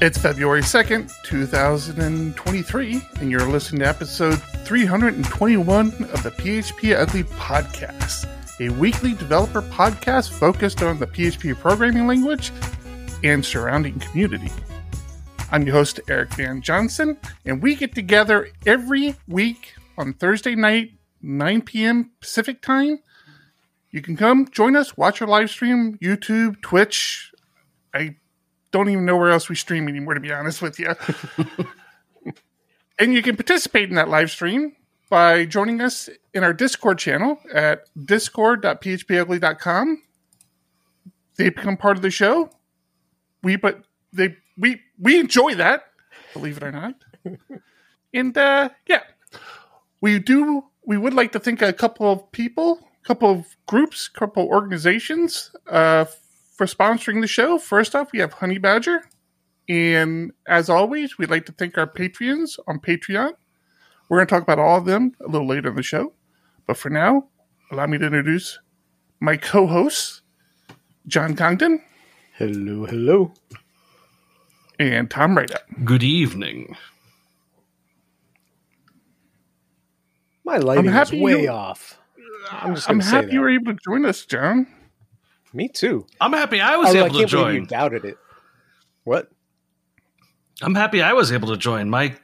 It's February 2nd, 2023, and you're listening to episode 321 of the PHP Ugly Podcast, a weekly developer podcast focused on the PHP programming language and surrounding community. I'm your host, Eric Van Johnson, and we get together every week on Thursday night, 9 p.m. Pacific time. You can come join us, watch our live stream, YouTube, Twitch. I don't even know where else we stream anymore, to be honest with you. And you can participate in that live stream by joining us in our Discord channel at discord.phpugly.com. They become part of the show. We enjoy that, believe it or not. And we would like to thank a couple of people, couple of groups, couple organizations for sponsoring the show. First off, we have Honey Badger. And as always, we'd like to thank our Patreons on Patreon. We're going to talk about all of them a little later in the show. But for now, allow me to introduce my co-hosts, John Congdon. Hello, hello. And Tom Rideout. Good evening. My lighting is way off. I'm happy you were able to join us, John. Me too. I'm happy I was able to join. I can't believe you doubted it. What? I'm happy I was able to join. I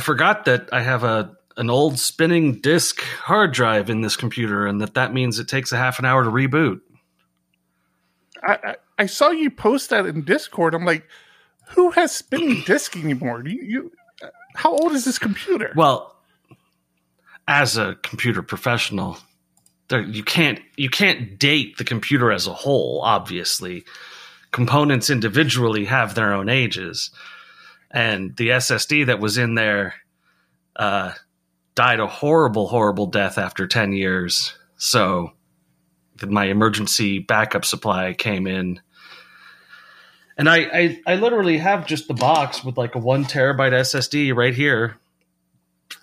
forgot that I have an old spinning disk hard drive in this computer, and that means it takes a half an hour to reboot. I saw you post that in Discord. I'm like, who has spinning disk anymore? How old is this computer? Well, as a computer professional, you can't date the computer as a whole, obviously. Components individually have their own ages. And the SSD that was in there died a horrible, horrible death after 10 years. So my emergency backup supply came in. And I literally have just the box with like a 1 terabyte SSD right here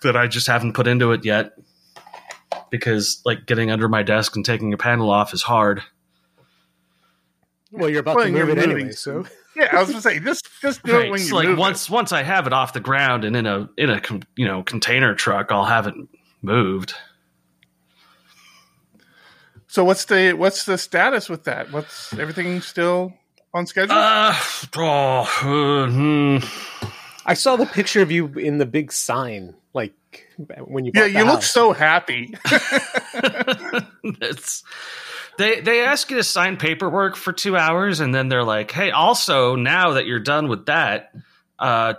that I just haven't put into it yet, because like getting under my desk and taking a panel off is hard. Well, you're about to move it anyway, so yeah. I was gonna say just do it when you move it. Once I have it off the ground and in a container truck, I'll have it moved. So what's the status with that? What's everything still on schedule? I saw the picture of you in the big sign, like when you. Yeah, you look so happy. They ask you to sign paperwork for 2 hours, and then they're like, "Hey, also now that you're done with that,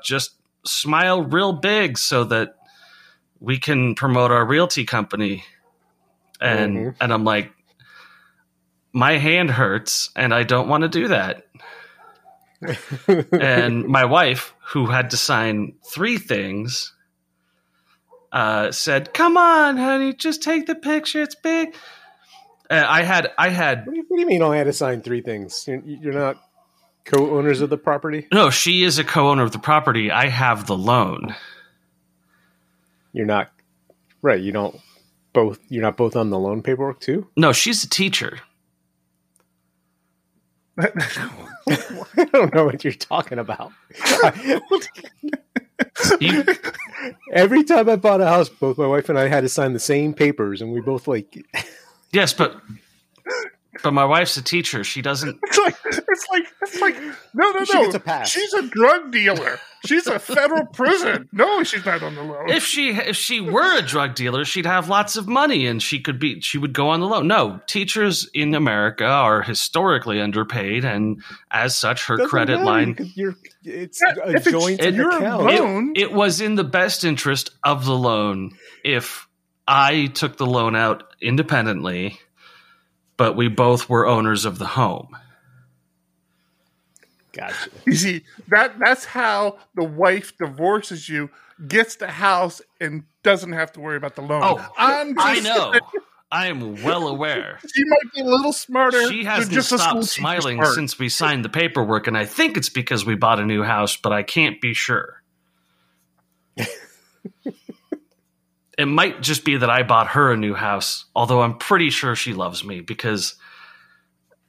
just smile real big so that we can promote our realty company." And and I'm like, my hand hurts, and I don't want to do that. And my wife, who had to sign 3 things, said, "Come on, honey, just take the picture. It's big." I had. What do you mean? I had to sign 3 things. You're not co-owners of the property. No, she is a co-owner of the property. I have the loan. You're not right. You don't both. You're not both on the loan paperwork too. No, she's a teacher. I don't know what you're talking about. Every time I bought a house, both my wife and I had to sign the same papers, and we both like. Yes, but my wife's a teacher. She doesn't. It's like no. She gets a pass. She's a drug dealer. She's a federal prison. No, she's not on the loan. If she were a drug dealer, she'd have lots of money and she would go on the loan. No, teachers in America are historically underpaid, and as such, her doesn't credit matter. Line. It was in the best interest of the loan if I took the loan out independently, but we both were owners of the home. Gotcha. You see, that's how the wife divorces you, gets the house, and doesn't have to worry about the loan. Oh, I know. I am well aware. She might be a little smarter. She hasn't stopped smiling since we signed the paperwork, and I think it's because we bought a new house, but I can't be sure. It might just be that I bought her a new house, although I'm pretty sure she loves me because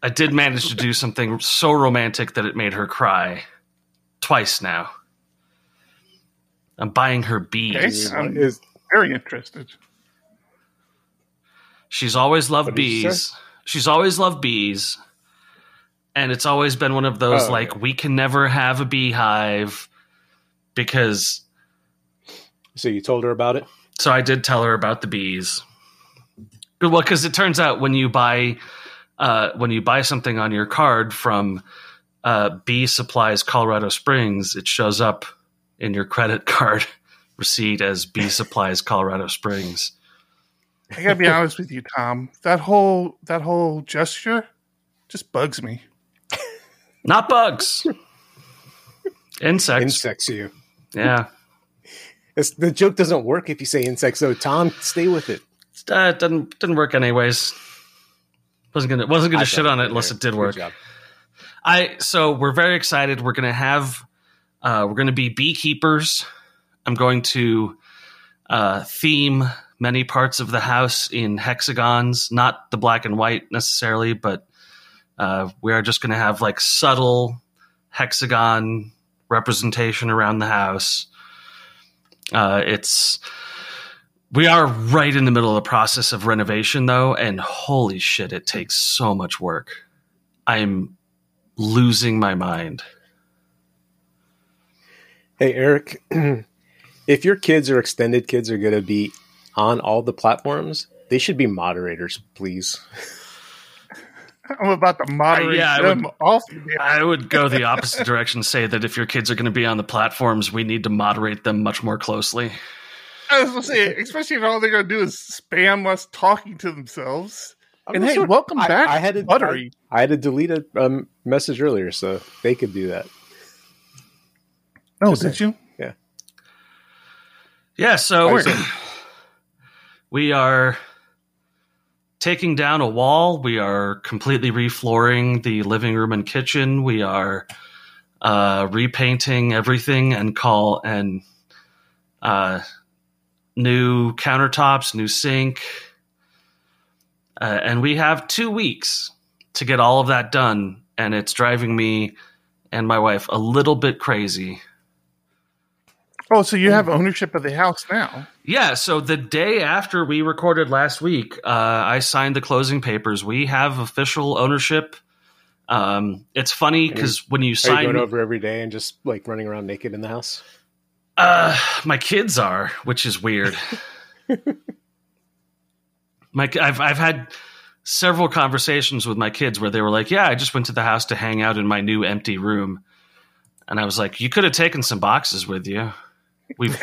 I did manage to do something so romantic that it made her cry twice now. I'm buying her bees. Okay, I'm very interested. She's always loved bees. She's always loved bees. And it's always been one of those, we can never have a beehive because... So you told her about it? So I did tell her about the bees. Well, because it turns out when you buy... something on your card from Bee Supplies Colorado Springs, it shows up in your credit card receipt as Bee Supplies Colorado Springs. I gotta be honest with you, Tom. That whole gesture just bugs me. Not bugs. Insects. Insects you. Yeah. The joke doesn't work if you say insects, though. Tom, stay with it. It didn't work anyways. Wasn't gonna shit on it unless it did work. So we're very excited. We're gonna have we're gonna be beekeepers. I'm going to theme many parts of the house in hexagons, not the black and white necessarily, but we are just gonna have subtle hexagon representation around the house. We are right in the middle of the process of renovation, though, and holy shit, it takes so much work. I'm losing my mind. Hey, Eric, if your kids or extended kids are going to be on all the platforms, they should be moderators, please. I'm about to moderate them off. I would go the opposite direction and say that if your kids are going to be on the platforms, we need to moderate them much more closely. I was going to say, especially if all they're going to do is spam us talking to themselves. Welcome back. I had to delete a message earlier, so they could do that. Oh, did you? Yeah. Yeah, so we are taking down a wall. We are completely reflooring the living room and kitchen. We are repainting everything new countertops, new sink. And we have 2 weeks to get all of that done. And it's driving me and my wife a little bit crazy. Oh, so you have ownership of the house now. Yeah. So the day after we recorded last week, I signed the closing papers. We have official ownership. It's funny because when you sign... Are you going over every day and just running around naked in the house? My kids are, which is weird. I've had several conversations with my kids where they were like, "Yeah, I just went to the house to hang out in my new empty room," and I was like, "You could have taken some boxes with you." We've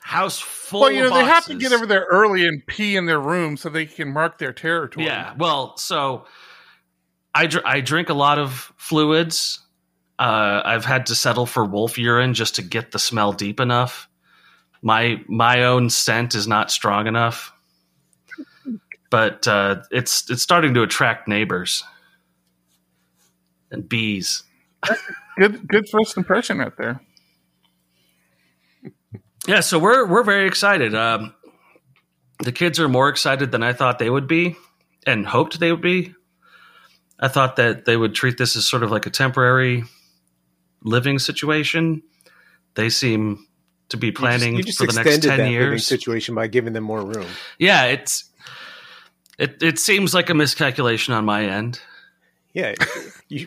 house full. Well, of boxes. They have to get over there early and pee in their room so they can mark their territory. Yeah. Well, so I drink a lot of fluids. I've had to settle for wolf urine just to get the smell deep enough. My own scent is not strong enough, but it's starting to attract neighbors and bees. Good first impression right there. Yeah, so we're very excited. The kids are more excited than I thought they would be, and hoped they would be. I thought that they would treat this as sort of like a temporary living situation. They seem to be planning for the next 10 years situation by giving them more room. Yeah. It seems like a miscalculation on my end. Yeah.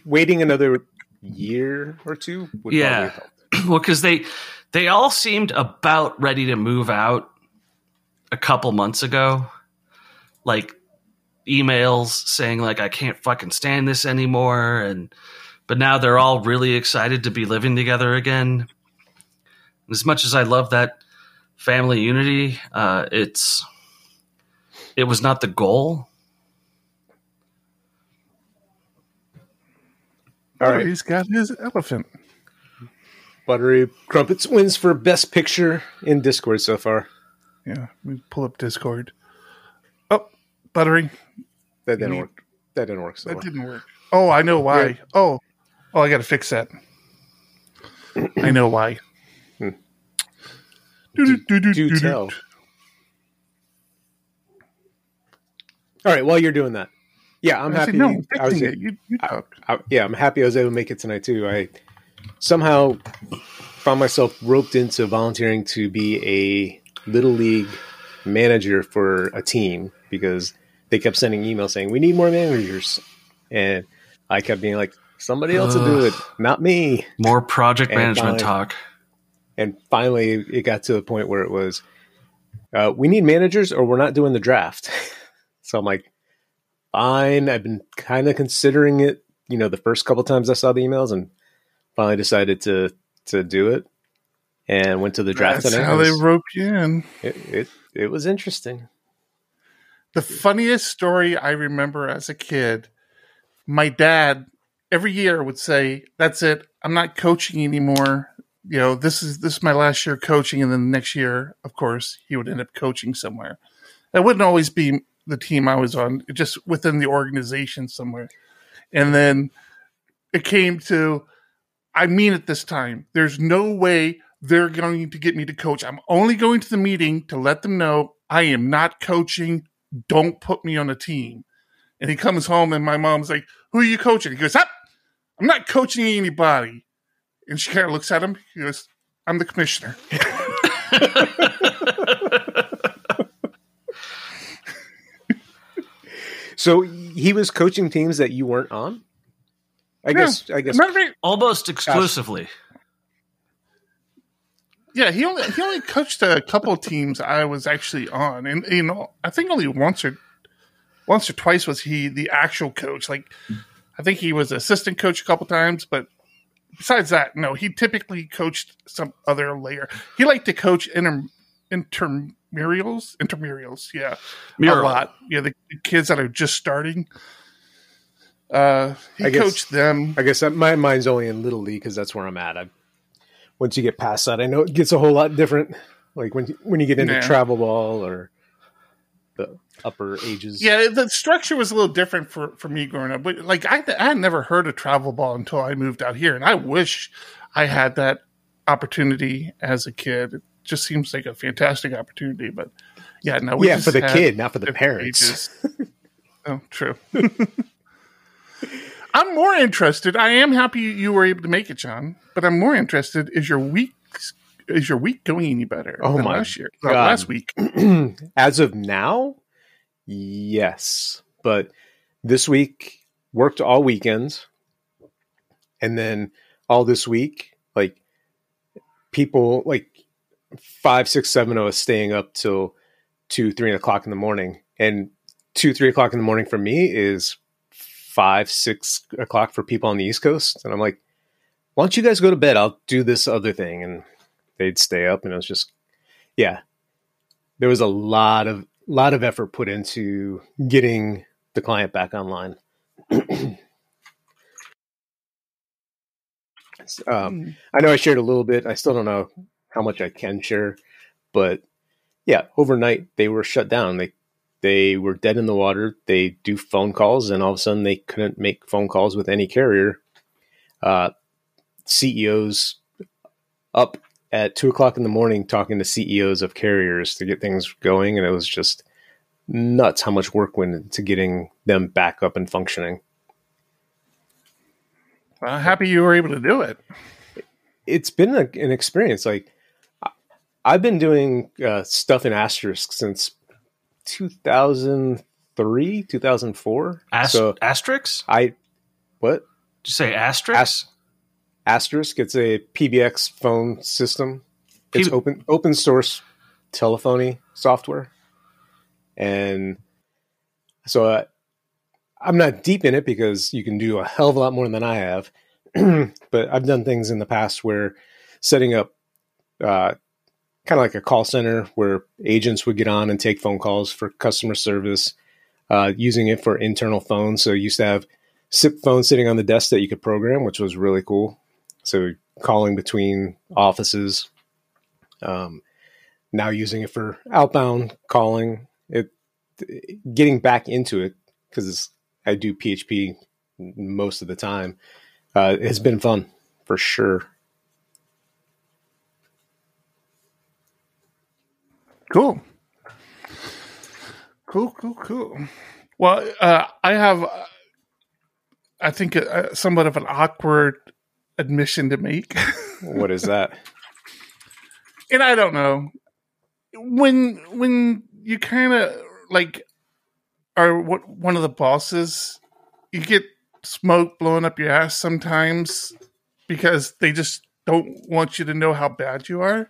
Waiting another year or two would probably help. Well, cause they all seemed about ready to move out a couple months ago. Emails saying I can't fucking stand this anymore. But now they're all really excited to be living together again. As much as I love that family unity, it was not the goal. Buttery's got his elephant. Buttery Crumpets wins for Best Picture in Discord so far. Yeah, we pull up Discord. Oh, Buttery. That didn't work. That didn't work so well. That didn't work. Oh, I know why. Yeah. Oh, I got to fix that. I know why. Do tell. All right, while you're doing that. Yeah, I'm happy. No, I was it. You talked. Yeah, I'm happy I was able to make it tonight, too. I somehow found myself roped into volunteering to be a Little League manager for a team because they kept sending emails saying, we need more managers. And I kept being like, somebody else will do it, not me. More project management talk. And finally, it got to the point where it was, we need managers or we're not doing the draft. So I'm like, fine. I've been kind of considering it, you know, the first couple times I saw the emails and finally decided to do it and went to the draft. That's how they roped you in. It was interesting. The funniest story I remember as a kid, my dad every year would say, that's it. I'm not coaching anymore. You know, this is my last year coaching. And then the next year, of course, he would end up coaching somewhere. That wouldn't always be the team I was on, just within the organization somewhere. And then it came to, I mean it this time. There's no way they're going to get me to coach. I'm only going to the meeting to let them know I am not coaching. Don't put me on a team. And he comes home and my mom's like, who are you coaching? He goes, I'm not coaching anybody. And she kind of looks at him. He goes, I'm the commissioner. So he was coaching teams that you weren't on? I guess almost exclusively. Yeah, he only coached a couple of teams I was actually on, and you know, I think only once or twice was he the actual coach. Like, I think he was assistant coach a couple times, but besides that, no, he typically coached some other layer. He liked to coach intramurals, yeah, a lot. Yeah, the kids that are just starting. He coached them. I guess my mind's only in Little League because that's where I'm at. Once you get past that, I know it gets a whole lot different. Like when you get into travel ball or the upper ages. Yeah, the structure was a little different for me growing up. But like I had never heard of travel ball until I moved out here, and I wish I had that opportunity as a kid. It just seems like a fantastic opportunity. But yeah, no, we for the kid, not for the parents. Oh, true. I'm more interested. I am happy you were able to make it, John. But I'm more interested. Is your week going any better? Oh, than my last year, God. Last week. As of now, yes. But this week worked all weekends, and then all this week, like people, like 5, 6, 7 of us staying up till 2, 3 o'clock in the morning, and 2, 3 o'clock in the morning for me is 5, 6 o'clock for people on the East Coast. And I'm like, why don't you guys go to bed? I'll do this other thing. And they'd stay up, and it was just, there was a lot of effort put into getting the client back online. I know I shared a little bit. I still don't know how much I can share, but yeah, overnight they were shut down. They were dead in the water. They do phone calls, and all of a sudden they couldn't make phone calls with any carrier. CEOs up at 2 o'clock in the morning talking to CEOs of carriers to get things going, and it was just nuts how much work went into getting them back up and functioning. Well, happy you were able to do it. It's been an experience. Like, I've been doing stuff in Asterisk since 2003, 2004. Asterisk? What? Did you say Asterisk? Asterisk. It's a PBX phone system. It's open source telephony software. And so I'm not deep in it because you can do a hell of a lot more than I have. But I've done things in the past where setting up kind of like a call center where agents would get on and take phone calls for customer service, using it for internal phones. So you used to have phone sitting on the desk that you could program, which was really cool. So calling between offices, now using it for outbound calling, getting back into it, because I do PHP most of the time. It's been fun for sure. Cool. Cool. Well, I have, I think, somewhat of an awkward admission to make. What is that? And I don't know. When you kind of like are one of the bosses, you get smoke blowing up your ass sometimes because they just don't want you to know how bad you are.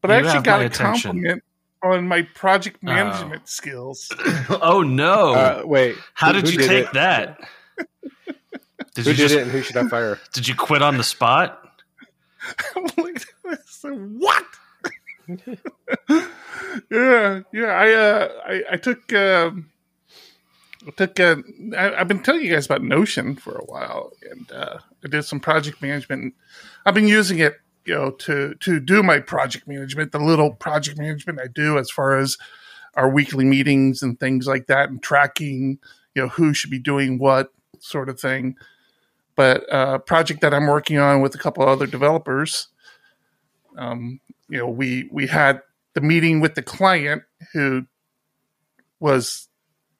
But I actually got a compliment on my project management skills. Oh, no. Wait. How did you take that? Who did it and who should I fire? Did you quit on the spot? I'm like, what? Yeah. I've been telling you guys about Notion for a while, and I did some project management. I've been using it, to do my project management, the little project management I do as far as our weekly meetings and things like that, and tracking, who should be doing what sort of thing. But a project that I'm working on with a couple other developers, we had the meeting with the client who was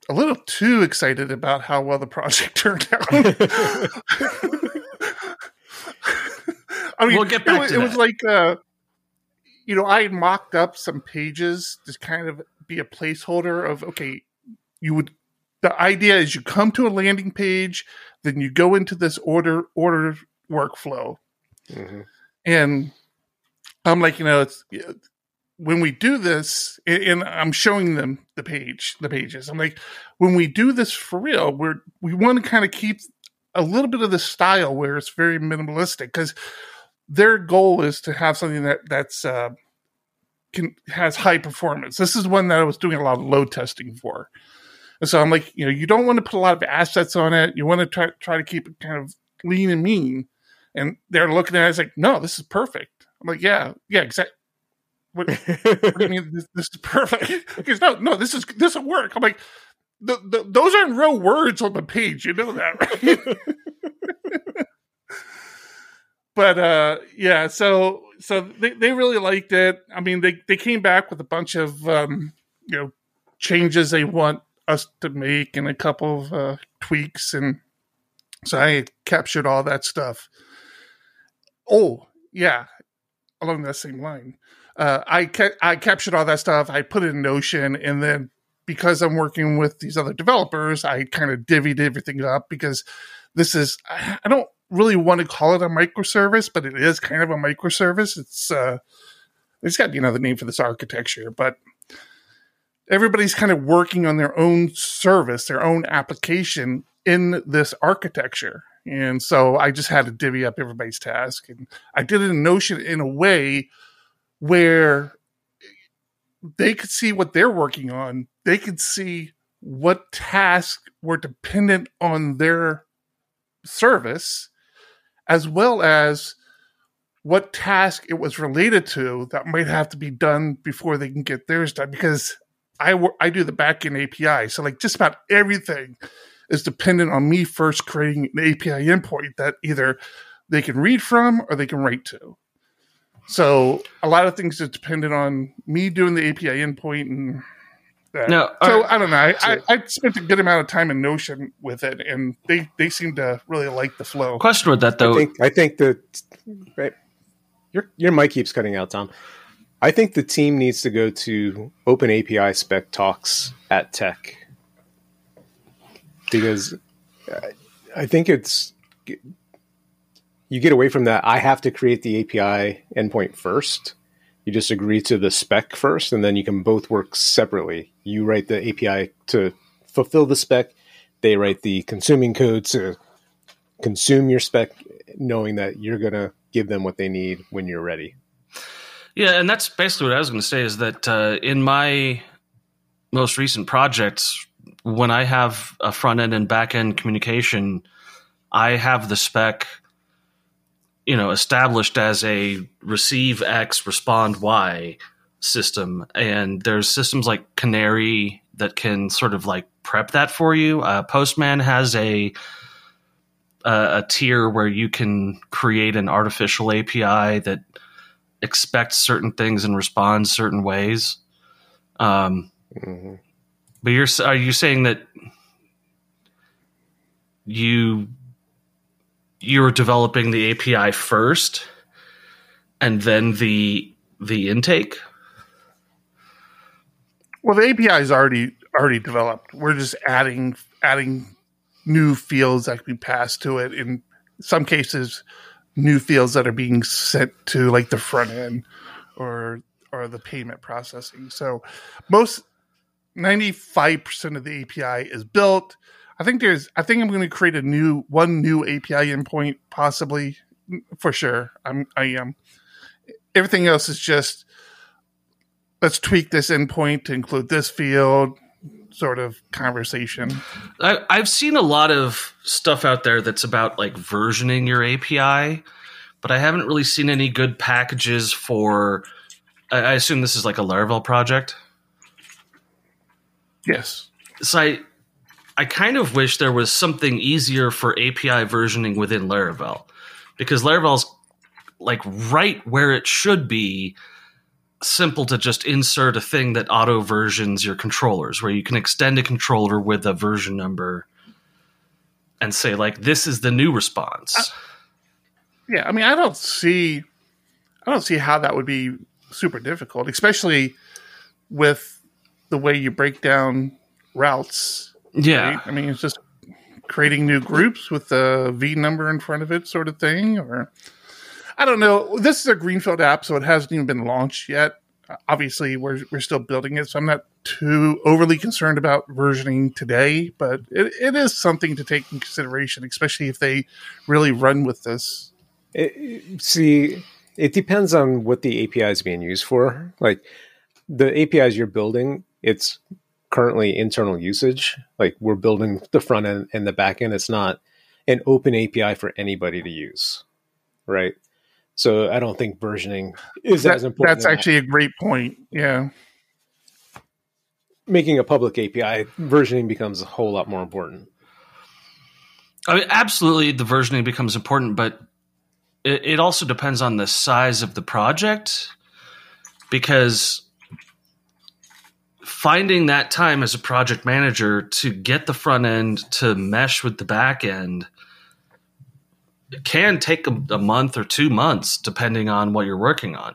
a little too excited about how well the project turned out. I mean, we'll get back to that. It was like, I mocked up some pages to kind of be a placeholder of, okay, the idea is you come to a landing page, then you go into this order workflow. Mm-hmm. And I'm like, it's, when we do this, and I'm showing them the pages. I'm like, when we do this for real, we want to kind of keep a little bit of the style where it's very minimalistic, because their goal is to have something that has high performance. This is one that I was doing a lot of load testing for. And so I'm like, you don't want to put a lot of assets on it. You want to try to keep it kind of lean and mean. And they're looking at it, it's like, no, this is perfect. I'm like, yeah, exactly. What do you mean this is perfect? Because no, this will work. I'm like, those aren't real words on the page. You know that, right? But so they really liked it. I mean, they came back with a bunch of changes they want us to make and a couple of tweaks, and so I captured all that stuff. Oh yeah, along that same line. I captured all that stuff. I put it in Notion, and then because I'm working with these other developers, I kind of divvied everything up, because this is, I don't really want to call it a microservice, but it is kind of a microservice. It's got to be another name for this architecture, but everybody's kind of working on their own service, their own application in this architecture. And so I just had to divvy up everybody's task, and I did it in Notion in a way where they could see what they're working on. They could see what tasks were dependent on their service, as well as what task it was related to that might have to be done before they can get theirs done. Because I do the backend API. So like just about everything is dependent on me first creating an API endpoint that either they can read from or they can write to. So a lot of things are dependent on me doing the API endpoint and that. No, so I don't know. I spent a good amount of time in Notion with it, and they seem to really like the flow. Question with that though, I think that right, your mic keeps cutting out, Tom. I think the team needs to go to Open API Spec Talks at Tech, because I think it's. You get away from that. I have to create the API endpoint first. You just agree to the spec first, and then you can both work separately. You write the API to fulfill the spec. They write the consuming code to consume your spec, knowing that you're going to give them what they need when you're ready. Yeah, and that's basically what I was going to say, is that in my most recent projects, when I have a front end and back end communication, I have the spec, you know, established as a receive X, respond Y system. And there's systems like Canary that can sort of like prep that for you. Postman has a tier where you can create an artificial API that expects certain things and responds certain ways. But are you saying that you're developing the API first and then the intake? Well, the API is already developed. We're just adding new fields that can be passed to it. In some cases, new fields that are being sent to like the front end or the payment processing. So 95% of the API is built. I think I'm going to create one new API endpoint, possibly, for sure. I am. Everything else is just, let's tweak this endpoint to include this field, sort of conversation. I've seen a lot of stuff out there that's about like versioning your API, but I haven't really seen any good packages for, I assume this is like a Laravel project. Yes. So I kind of wish there was something easier for API versioning within Laravel, because Laravel's like right where it should be, simple to just insert a thing that auto versions your controllers, where you can extend a controller with a version number and say like, this is the new response. Yeah. I mean, I don't see how that would be super difficult, especially with the way you break down routes. Yeah. Right? I mean, it's just creating new groups with a V number in front of it sort of thing, or I don't know. This is a greenfield app, so it hasn't even been launched yet. Obviously, we're still building it, so I'm not too overly concerned about versioning today, but it is something to take in consideration, especially if they really run with this. It depends on what the API is being used for. Like, the APIs you're building, it's currently internal usage. Like, we're building the front end and the back end. It's not an open API for anybody to use, right? So I don't think versioning is as important. That's actually a great point. Yeah. Making a public API, versioning becomes a whole lot more important. I mean, absolutely, the versioning becomes important, but it also depends on the size of the project, because finding that time as a project manager to get the front end to mesh with the back end can take a month or 2 months, depending on what you're working on.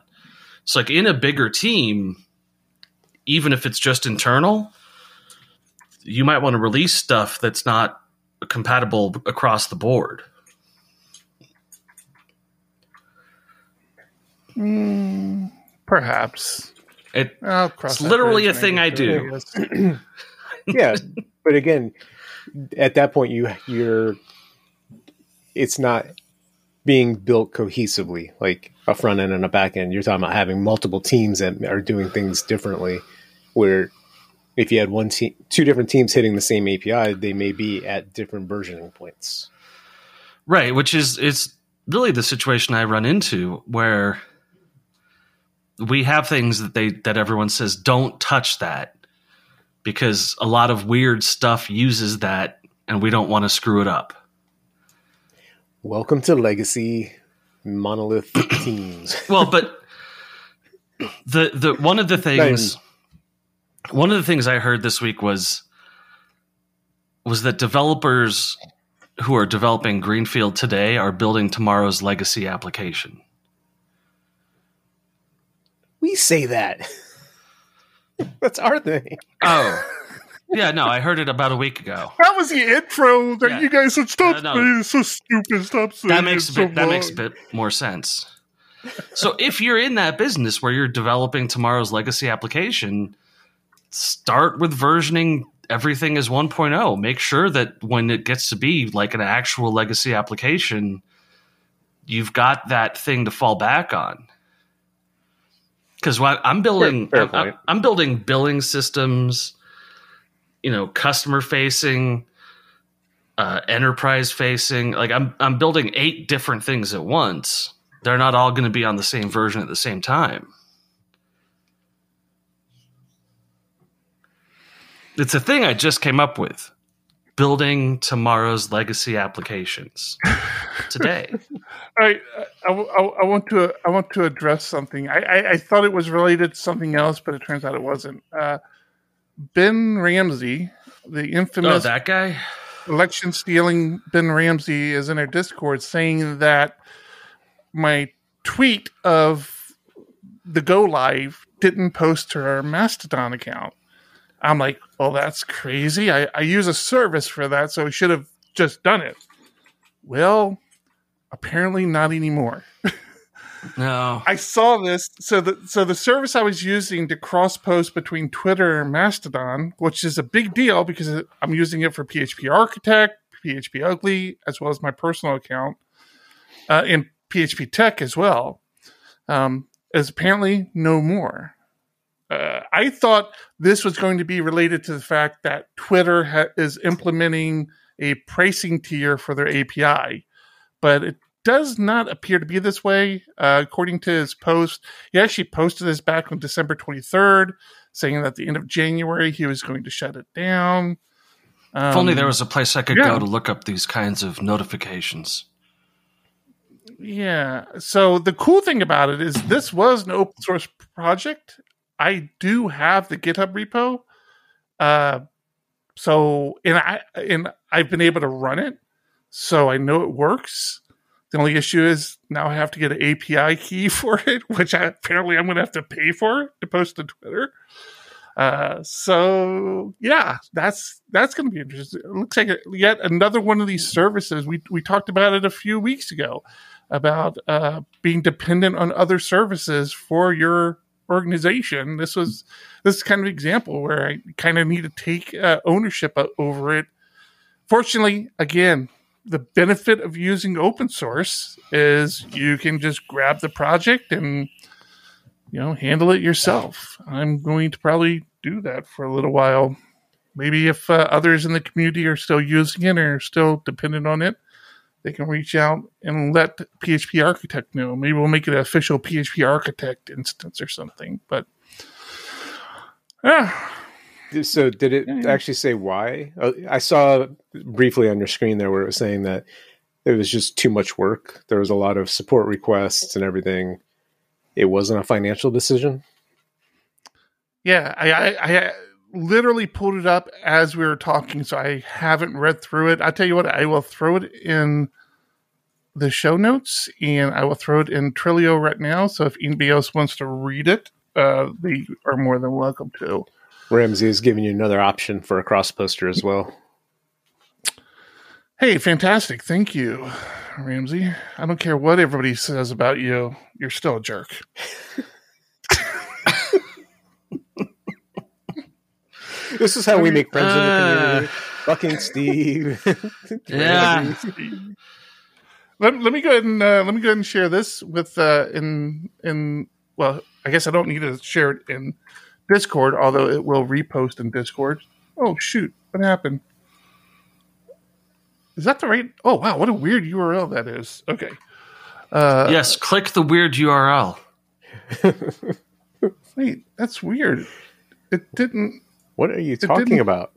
It's like in a bigger team, even if it's just internal, you might want to release stuff that's not compatible across the board. Perhaps. It's literally a thing I do. Yeah, but again, at that point, it's not being built cohesively, like a front end and a back end. You're talking about having multiple teams that are doing things differently, where if you had one team, two different teams hitting the same API, they may be at different versioning points. Right, which is it's really the situation I run into, where we have things that everyone says, don't touch that, because a lot of weird stuff uses that and we don't want to screw it up. Welcome to legacy monolith teams. Well, but one of the things I heard this week was that developers who are developing greenfield today are building tomorrow's legacy application. We say that. That's our thing. Oh. Yeah, no, I heard it about a week ago. That was the intro that You guys said, stop being so stupid, stop saying that makes a bit more sense. So if you're in that business where you're developing tomorrow's legacy application, start with versioning everything as 1.0. Make sure that when it gets to be like an actual legacy application, you've got that thing to fall back on. Because I'm building billing systems you know, customer facing, enterprise facing. Like I'm building 8 different things at once. They're not all going to be on the same version at the same time. It's a thing I just came up with. Building tomorrow's legacy applications today. All right, I want to address something. I thought it was related to something else, but it turns out it wasn't. Ben Ramsey, the infamous that guy, election stealing Ben Ramsey, is in our Discord saying that my tweet of the go live didn't post to our Mastodon account. I'm like, well, that's crazy. I use a service for that, so I should have just done it. Well, apparently not anymore. No. I saw this. So the service I was using to cross-post between Twitter and Mastodon, which is a big deal because I'm using it for PHP Architect, PHP Ugly, as well as my personal account, and PHP Tech as well, is apparently no more. I thought this was going to be related to the fact that Twitter is implementing a pricing tier for their API, but it does not appear to be this way. According to his post, he actually posted this back on December 23rd, saying that at the end of January, he was going to shut it down. If only there was a place I could go to look up these kinds of notifications. Yeah. So the cool thing about it is this was an open source project. I do have the GitHub repo, so I've been able to run it, so I know it works. The only issue is now I have to get an API key for it, which apparently I'm going to have to pay for to post to Twitter. That's going to be interesting. It looks like yet another one of these services. We talked about it a few weeks ago about being dependent on other services for your organization. This is kind of an example where I kind of need to take ownership over it. Fortunately, again, the benefit of using open source is you can just grab the project and, you know, handle it yourself. I'm going to probably do that for a little while. Maybe if others in the community are still using it or are still dependent on it, they can reach out and let PHP Architect know. Maybe we'll make it an official PHP Architect instance or something. But so did it actually say why? I saw briefly on your screen there where it was saying that it was just too much work. There was a lot of support requests and everything. It wasn't a financial decision. Yeah, I literally pulled it up as we were talking, so I haven't read through it. I'll tell you what, I will throw it in the show notes, and I will throw it in Trello right now, so if anybody else wants to read it, they are more than welcome to. Ramsey is giving you another option for a cross-poster as well. Hey, fantastic. Thank you, Ramsey. I don't care what everybody says about you. You're still a jerk. This is how we make friends in the community. Fucking Steve. Yeah. Let me go ahead and share this with I guess I don't need to share it in Discord, although it will repost in Discord. Oh shoot! What happened? Is that the right? Oh wow! What a weird URL that is. Okay. Yes. Click the weird URL. Wait, that's weird. It didn't. What are you talking about?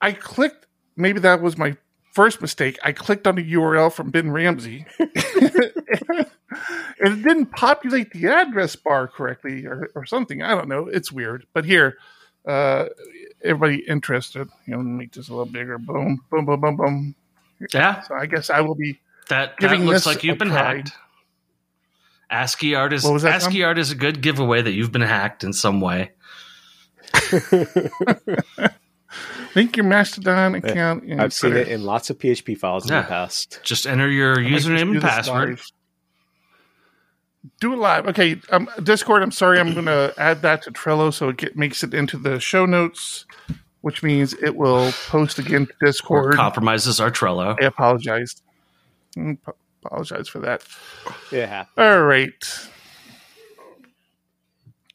I clicked. Maybe that was my first mistake. I clicked on the URL from Ben Ramsey. And it didn't populate the address bar correctly or something. I don't know. It's weird. But here, everybody interested. You know, make this a little bigger. Boom, boom, boom, boom, boom. Yeah. So I guess I will be. That looks like you've been hacked. ASCII art is a good giveaway that you've been hacked in some way. Link your Mastodon account. Yeah, I've seen it in lots of PHP files in the past. Just enter your username and password. Do it live. Okay, Discord, I'm sorry. I'm going to add that to Trello so it makes it into the show notes, which means it will post again to Discord. Or compromises our Trello. I apologize. Apologize for that. Yeah. All right.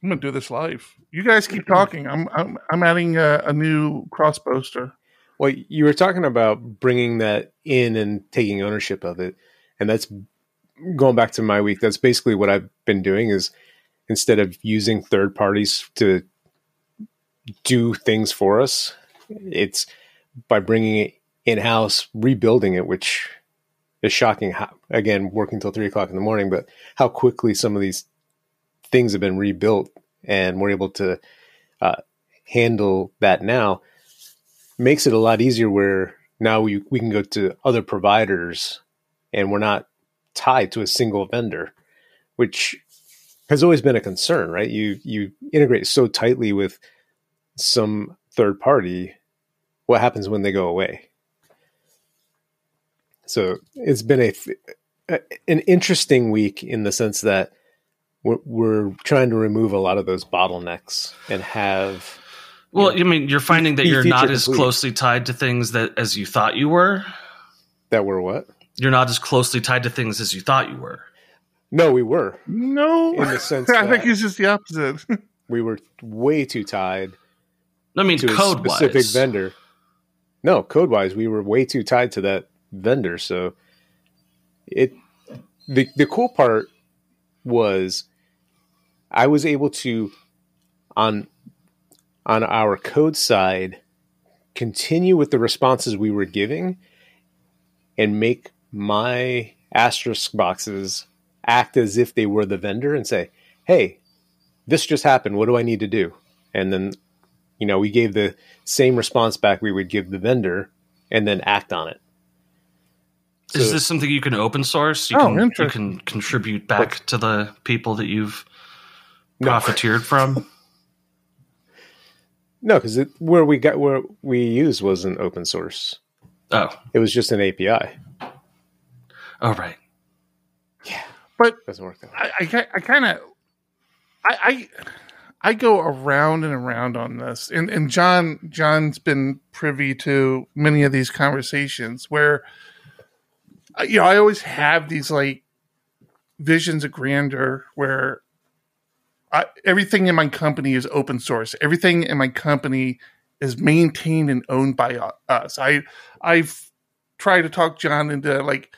I'm gonna do this live. You guys keep talking. I'm adding a new cross poster. Well, you were talking about bringing that in and taking ownership of it, and that's going back to my week. That's basically what I've been doing. Is instead of using third parties to do things for us, it's by bringing it in-house, rebuilding it, which is shocking. How, again, working till 3 o'clock in the morning, but how quickly some of these things have been rebuilt, and we're able to handle that now makes it a lot easier, where now we can go to other providers and we're not tied to a single vendor, which has always been a concern, right? You integrate so tightly with some third party. What happens when they go away? So it's been an interesting week in the sense that we're trying to remove a lot of those bottlenecks and have. Well, I mean, you're finding that you're not as closely tied to things that as you thought you were. That were what? You're not as closely tied to things as you thought you were. No, we were. No, in the sense I think it's just the opposite. We were way too tied. I mean, to code a specific wise. Vendor. No, code wise, we were way too tied to that vendor. So the cool part was I was able to on our code side continue with the responses we were giving and make my asterisk boxes act as if they were the vendor and say, hey, this just happened. What do I need to do? And then, you know, we gave the same response back we would give the vendor and then act on it. So, is this something you can open source? You can contribute back to the people that you've profiteered from? No, because where we used wasn't open source. Oh. It was just an API. Oh, right. Yeah. But doesn't work that way. I go around and around on this, and John's been privy to many of these conversations where, you know, I always have these like visions of grandeur where everything in my company is open source. Everything in my company is maintained and owned by us. I've tried to talk John into like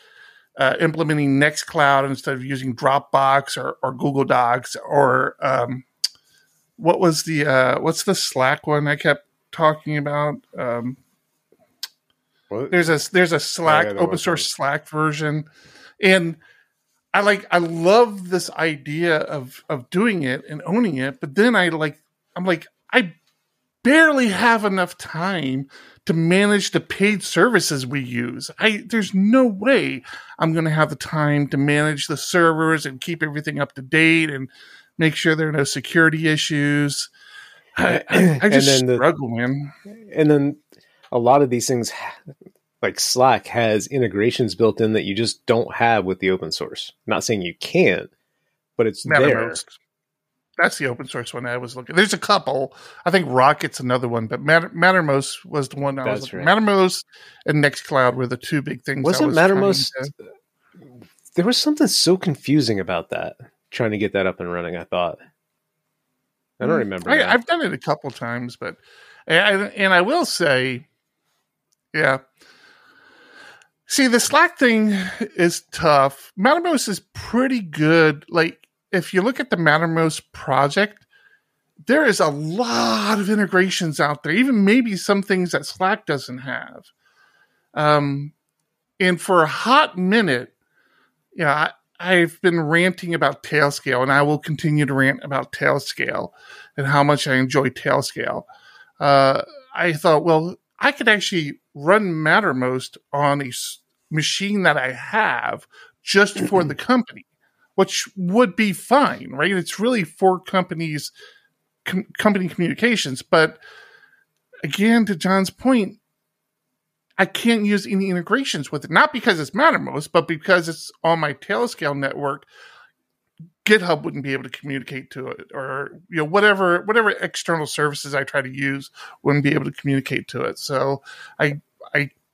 implementing Nextcloud instead of using Dropbox or Google Docs or what was the what's the Slack one I kept talking about? There's a Slack open source Slack version, and I love this idea of doing it and owning it, but then I'm like I barely have enough time to manage the paid services we use. There's no way I'm going to have the time to manage the servers and keep everything up to date and make sure there are no security issues. I just struggle, man. And then a lot of these things, like Slack, has integrations built in that you just don't have with the open source. I'm not saying you can't, but it's Mattermost. There. That's the open source one I was looking at. There's a couple. I think Rocket's another one, but Mattermost was the one I was looking at. Mattermost and Nextcloud were the two big things. Mattermost? There was something so confusing about that. Trying to get that up and running, I thought. I don't remember. I've done it a couple times, but I will say, yeah. See, the Slack thing is tough. Mattermost is pretty good. Like, if you look at the Mattermost project, there is a lot of integrations out there, even maybe some things that Slack doesn't have. And for a hot minute, yeah, I've been ranting about Tailscale, and I will continue to rant about Tailscale and how much I enjoy Tailscale. I thought, well, I could actually run Mattermost on a machine that I have just for the company, which would be fine, right? It's really for companies, company communications. But again, to John's point, I can't use any integrations with it, not because it's Mattermost, but because it's on my Tailscale network. GitHub wouldn't be able to communicate to it, or you know, whatever external services I try to use wouldn't be able to communicate to it. So I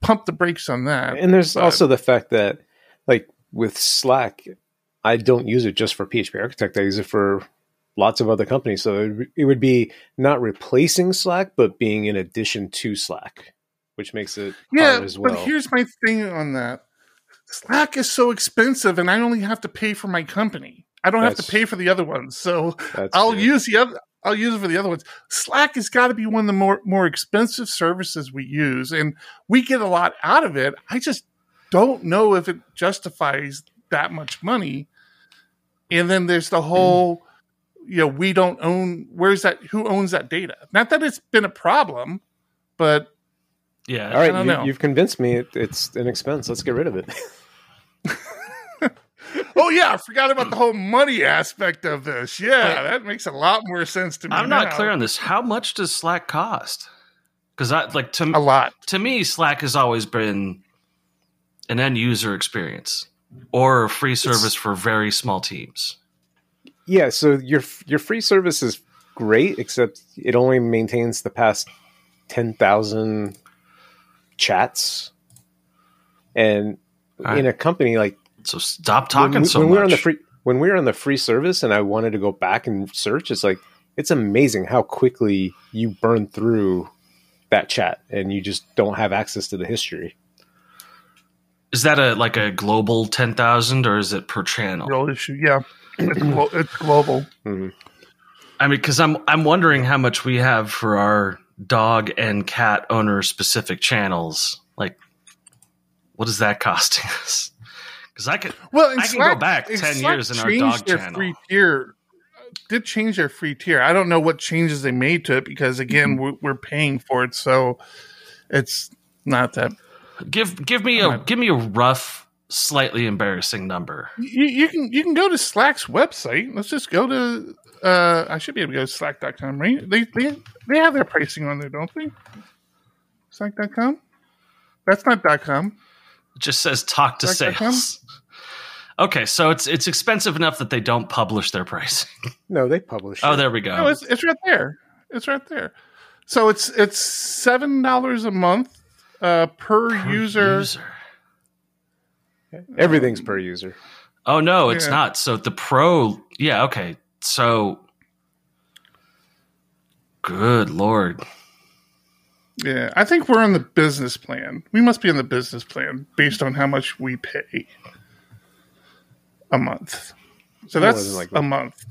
pump the brakes on that. And there's also the fact that, like with Slack, I don't use it just for PHP Architect. I use it for lots of other companies. So it would be not replacing Slack, but being in addition to Slack, which makes it hard as well. But here's my thing on that. Slack is so expensive, and I only have to pay for my company. I don't have to pay for the other ones. So I'll use the other. I'll use it for the other ones. Slack has got to be one of the more expensive services we use, and we get a lot out of it. I just don't know if it justifies that much money. And then there's the whole, we don't own. Where's that? Who owns that data? Not that it's been a problem, but all right, you've convinced me. It's an expense. Let's get rid of it. Oh, yeah, I forgot about the whole money aspect of this. Yeah, that makes a lot more sense to me. I'm not clear on this. How much does Slack cost? Because a lot. To me, Slack has always been an end-user experience or a free service for very small teams. Yeah, so your free service is great, except it only maintains the past 10,000 chats. And in a company like... So stop talking much. When we were on the free service and I wanted to go back and search, it's amazing how quickly you burn through that chat and you just don't have access to the history. Is that a global 10,000 or is it per channel? Real issue, yeah. It's global. Mm-hmm. I mean, because I'm wondering how much we have for our dog and cat owner specific channels. Like, what is that costing us? Because I can go back 10 years in our dog channel. Did change their free tier. I don't know what changes they made to it because, again, we're paying for it, so it's not that. Give me a rough, slightly embarrassing number. You can go to Slack's website. Let's just go to. I should be able to go to slack.com, right? They have their pricing on there, don't they? Slack.com. That's not .com. It just says talk to sales. Okay, so it's expensive enough that they don't publish their pricing. No, they publish it. Oh, there we go. No, it's right there. It's right there. So it's $7 a month per user. Everything's per user. Oh, no, it's not. So the pro... Yeah, okay. So... Good Lord. Yeah, I think we're on the business plan. We must be on the business plan based on how much we pay a month. So that's a month.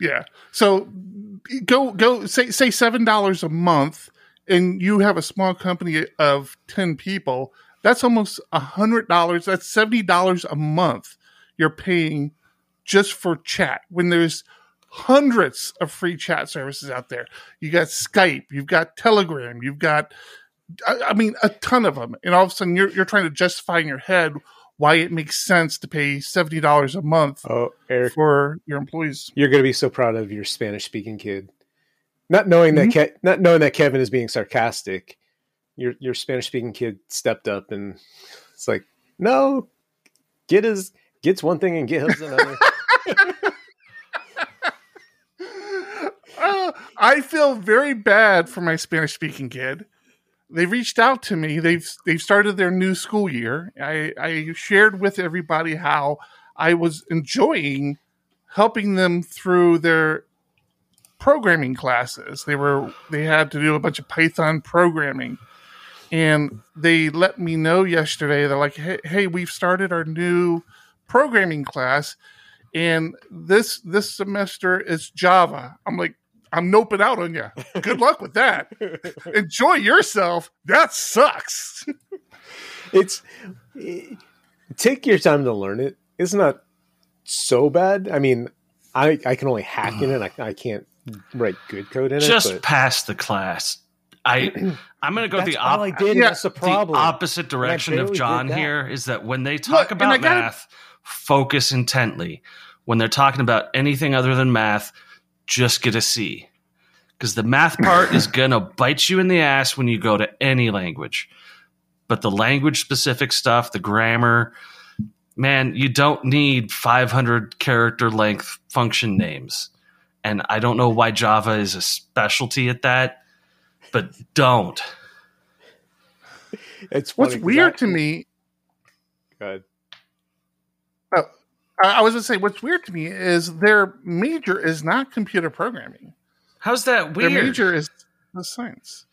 Yeah. So go say $7 a month, and you have a small company of 10 people. That's almost $100. That's $70 a month you're paying just for chat when there's hundreds of free chat services out there. You got Skype, you've got Telegram, you've got, I mean, a ton of them. And all of a sudden you're trying to justify in your head why it makes sense to pay $70 a month Eric, for your employees. You're going to be so proud of your Spanish speaking kid. Not knowing that Kevin is being sarcastic. Your Spanish speaking kid stepped up and it's like, no, gets one thing and gives another. I feel very bad for my Spanish-speaking kid. They reached out to me. They've started their new school year. I shared with everybody how I was enjoying helping them through their programming classes. They had to do a bunch of Python programming. And they let me know yesterday. They're like, hey, we've started our new programming class. And this semester is Java. I'm like, I'm noping out on you. Good luck with that. Enjoy yourself. That sucks. Take your time to learn it. It's not so bad. I mean, I can only hack in it. I can't write good code in it. Just pass the class. I'm going to go the opposite direction of John here is that when they talk about math, focus intently. When they're talking about anything other than math, just get a C, because the math part is going to bite you in the ass when you go to any language. But the language specific stuff, the grammar, man, you don't need 500 character length function names. And I don't know why Java is a specialty at that, but don't. It's what's weird to me. Go ahead. I was going to say, what's weird to me is their major is not computer programming. How's that weird? Their major is science.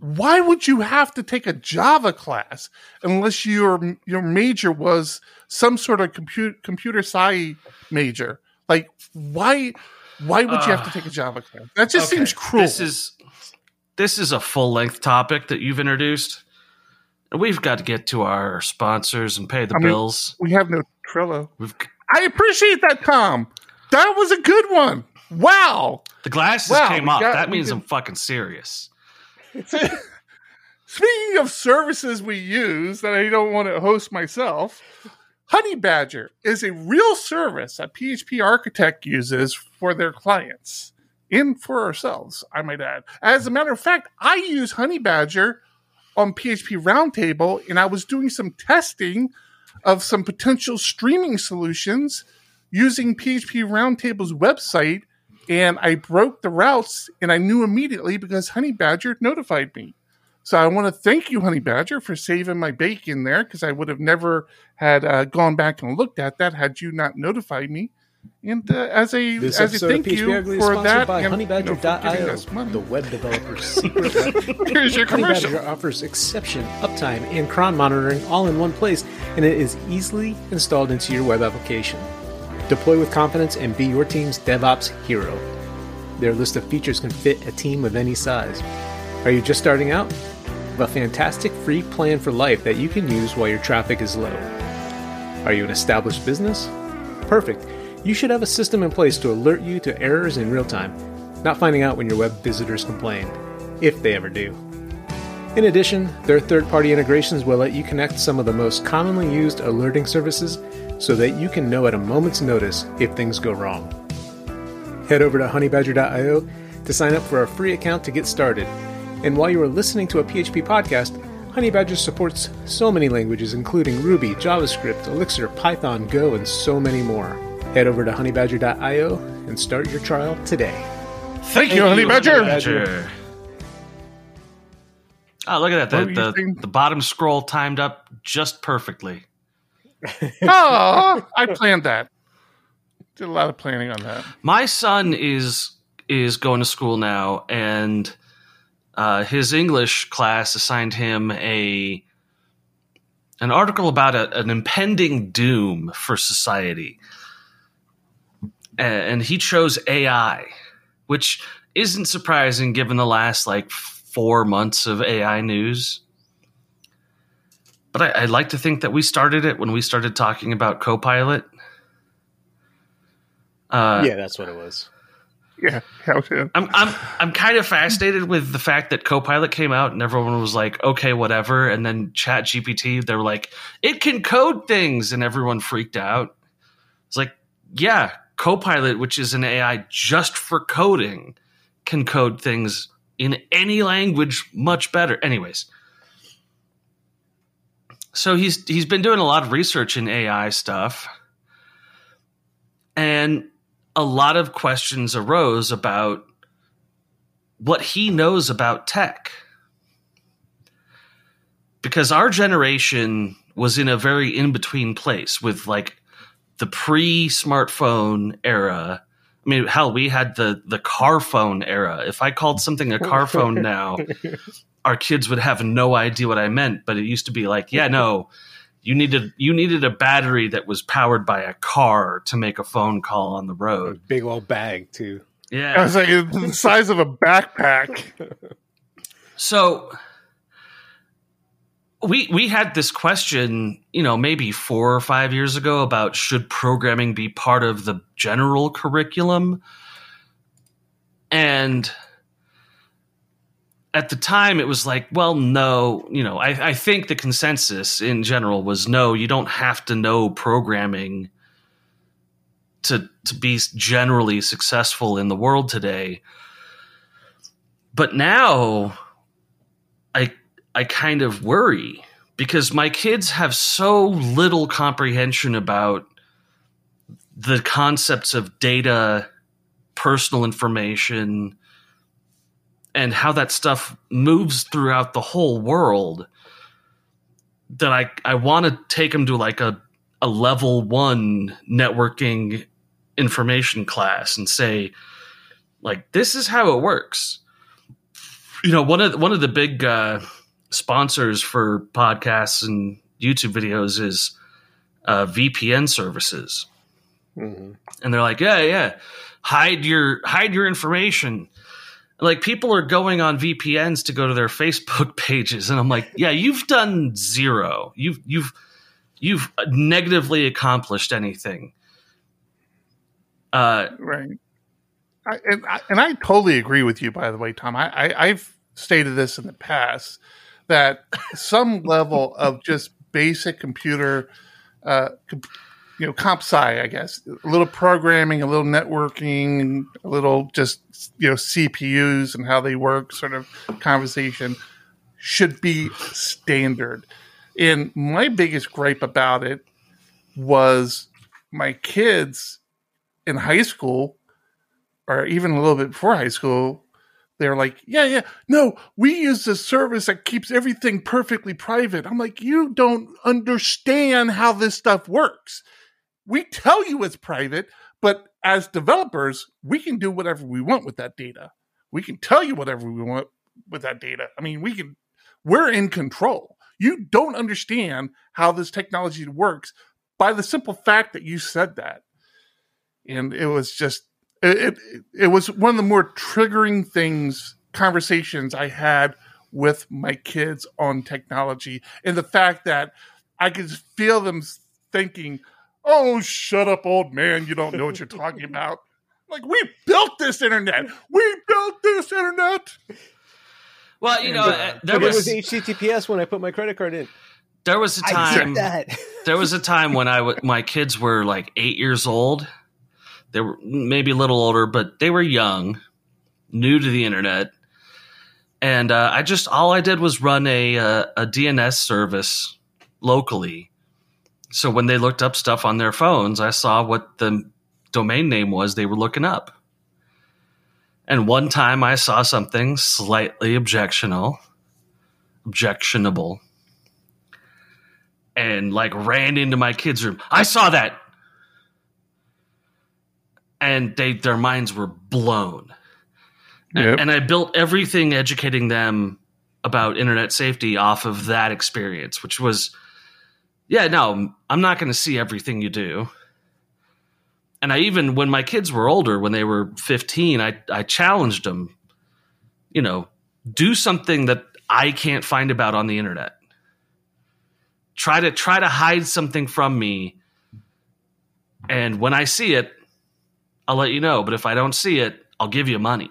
Why would you have to take a Java class unless your major was some sort of computer sci major? Like, why would you have to take a Java class? That just seems cruel. This is a full-length topic that you've introduced. We've got to get to our sponsors and pay the bills. We have no Trello. I appreciate that, Tom. That was a good one. Wow. The glasses came off. That means I'm fucking serious. Speaking of services we use that I don't want to host myself, Honey Badger is a real service that PHP Architect uses for their clients and for ourselves, I might add. As a matter of fact, I use Honey Badger on PHP Roundtable, and I was doing some testing of some potential streaming solutions using PHP Roundtable's website, and I broke the routes, and I knew immediately because Honey Badger notified me. So I want to thank you, Honey Badger, for saving my bacon there, because I would have never had gone back and looked at that had you not notified me. And as a thank you for that, by Honeybadger.io, the web developer's secret weapon. Here's your commercial. Honeybadger offers exception, uptime, and cron monitoring all in one place, and it is easily installed into your web application. Deploy with confidence and be your team's DevOps hero. Their list of features can fit a team of any size. Are you just starting out? Have a fantastic free plan for life that you can use while your traffic is low. Are you an established business? Perfect. You should have a system in place to alert you to errors in real time, not finding out when your web visitors complain, if they ever do. In addition, their third-party integrations will let you connect some of the most commonly used alerting services so that you can know at a moment's notice if things go wrong. Head over to honeybadger.io to sign up for a free account to get started. And while you are listening to a PHP podcast, Honey Badger supports so many languages, including Ruby, JavaScript, Elixir, Python, Go, and so many more. Head over to honeybadger.io and start your trial today. Thank you, Honey Badger. Oh, look at that. The bottom scroll timed up just perfectly. Oh, I planned that. Did a lot of planning on that. My son is going to school now, and his English class assigned him an article about an impending doom for society. And he chose AI, which isn't surprising given the last 4 months of AI news. But I like to think that we started it when we started talking about Copilot. Yeah, that's what it was. Yeah, how to? I'm kind of fascinated with the fact that Copilot came out and everyone was like, okay, whatever. And then Chat GPT, they were like, it can code things, and everyone freaked out. It's like, yeah. Copilot, which is an AI just for coding, can code things in any language much better. Anyways, so he's been doing a lot of research in AI stuff, and a lot of questions arose about what he knows about tech. Because our generation was in a very in-between place with the pre-smartphone era. I mean, hell, we had the car phone era. If I called something a car phone now, our kids would have no idea what I meant. But it used to be you needed a battery that was powered by a car to make a phone call on the road. A big old bag, too. Yeah. It was the size of a backpack. So we had this question, maybe 4 or 5 years ago about should programming be part of the general curriculum? And at the time it was well, no, I think the consensus in general was no, you don't have to know programming to be generally successful in the world today. But now I kind of worry because my kids have so little comprehension about the concepts of data, personal information, and how that stuff moves throughout the whole world that I want to take them to a level one networking information class and say, like, this is how it works. You know, one of the big sponsors for podcasts and YouTube videos is VPN services. Mm-hmm. And they're like, yeah, hide your information. Like, people are going on VPNs to go to their Facebook pages, and I'm like, yeah, you've done zero. You've negatively accomplished anything. Right. I totally agree with you, by the way, Tom. I've stated this in the past, that some level of just basic computer, comp sci, I guess, a little programming, a little networking, a little just, CPUs and how they work sort of conversation should be standard. And my biggest gripe about it was my kids in high school, or even a little bit before high school, they're like, yeah, no, we use this service that keeps everything perfectly private. I'm like, you don't understand how this stuff works. We tell you it's private, but as developers, we can do whatever we want with that data. We can tell you whatever we want with that data. I mean, we're in control. You don't understand how this technology works by the simple fact that you said that. And it was just, it was one of the more triggering conversations I had with my kids on technology, and the fact that I could feel them thinking, oh, shut up, old man, you don't know what you're talking about. Like, we built this internet. Well, it was HTTPS when I put my credit card in. There was a time when my kids were like 8 years old. They were maybe a little older, but they were young, new to the internet. And all I did was run a DNS service locally. So when they looked up stuff on their phones, I saw what the domain name was they were looking up. And one time I saw something slightly objectionable, and like ran into my kid's room. I saw that. And their minds were blown. Yep. And I built everything educating them about internet safety off of that experience, which was, I'm not going to see everything you do. And I even, when my kids were older, when they were 15, I challenged them, do something that I can't find about on the internet. Try to hide something from me. And when I see it, I'll let you know, but if I don't see it, I'll give you money.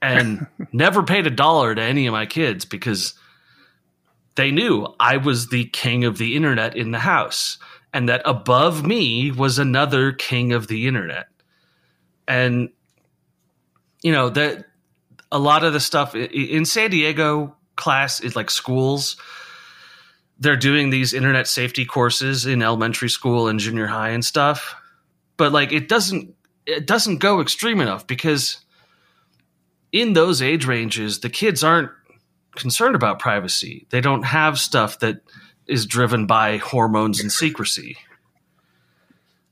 And never paid $1 to any of my kids, because they knew I was the king of the internet in the house, and that above me was another king of the internet. And, that a lot of the stuff in San Diego class is like schools. They're doing these internet safety courses in elementary school and junior high and stuff. But like, it doesn't go extreme enough, because in those age ranges, the kids aren't concerned about privacy. They don't have stuff that is driven by hormones and secrecy.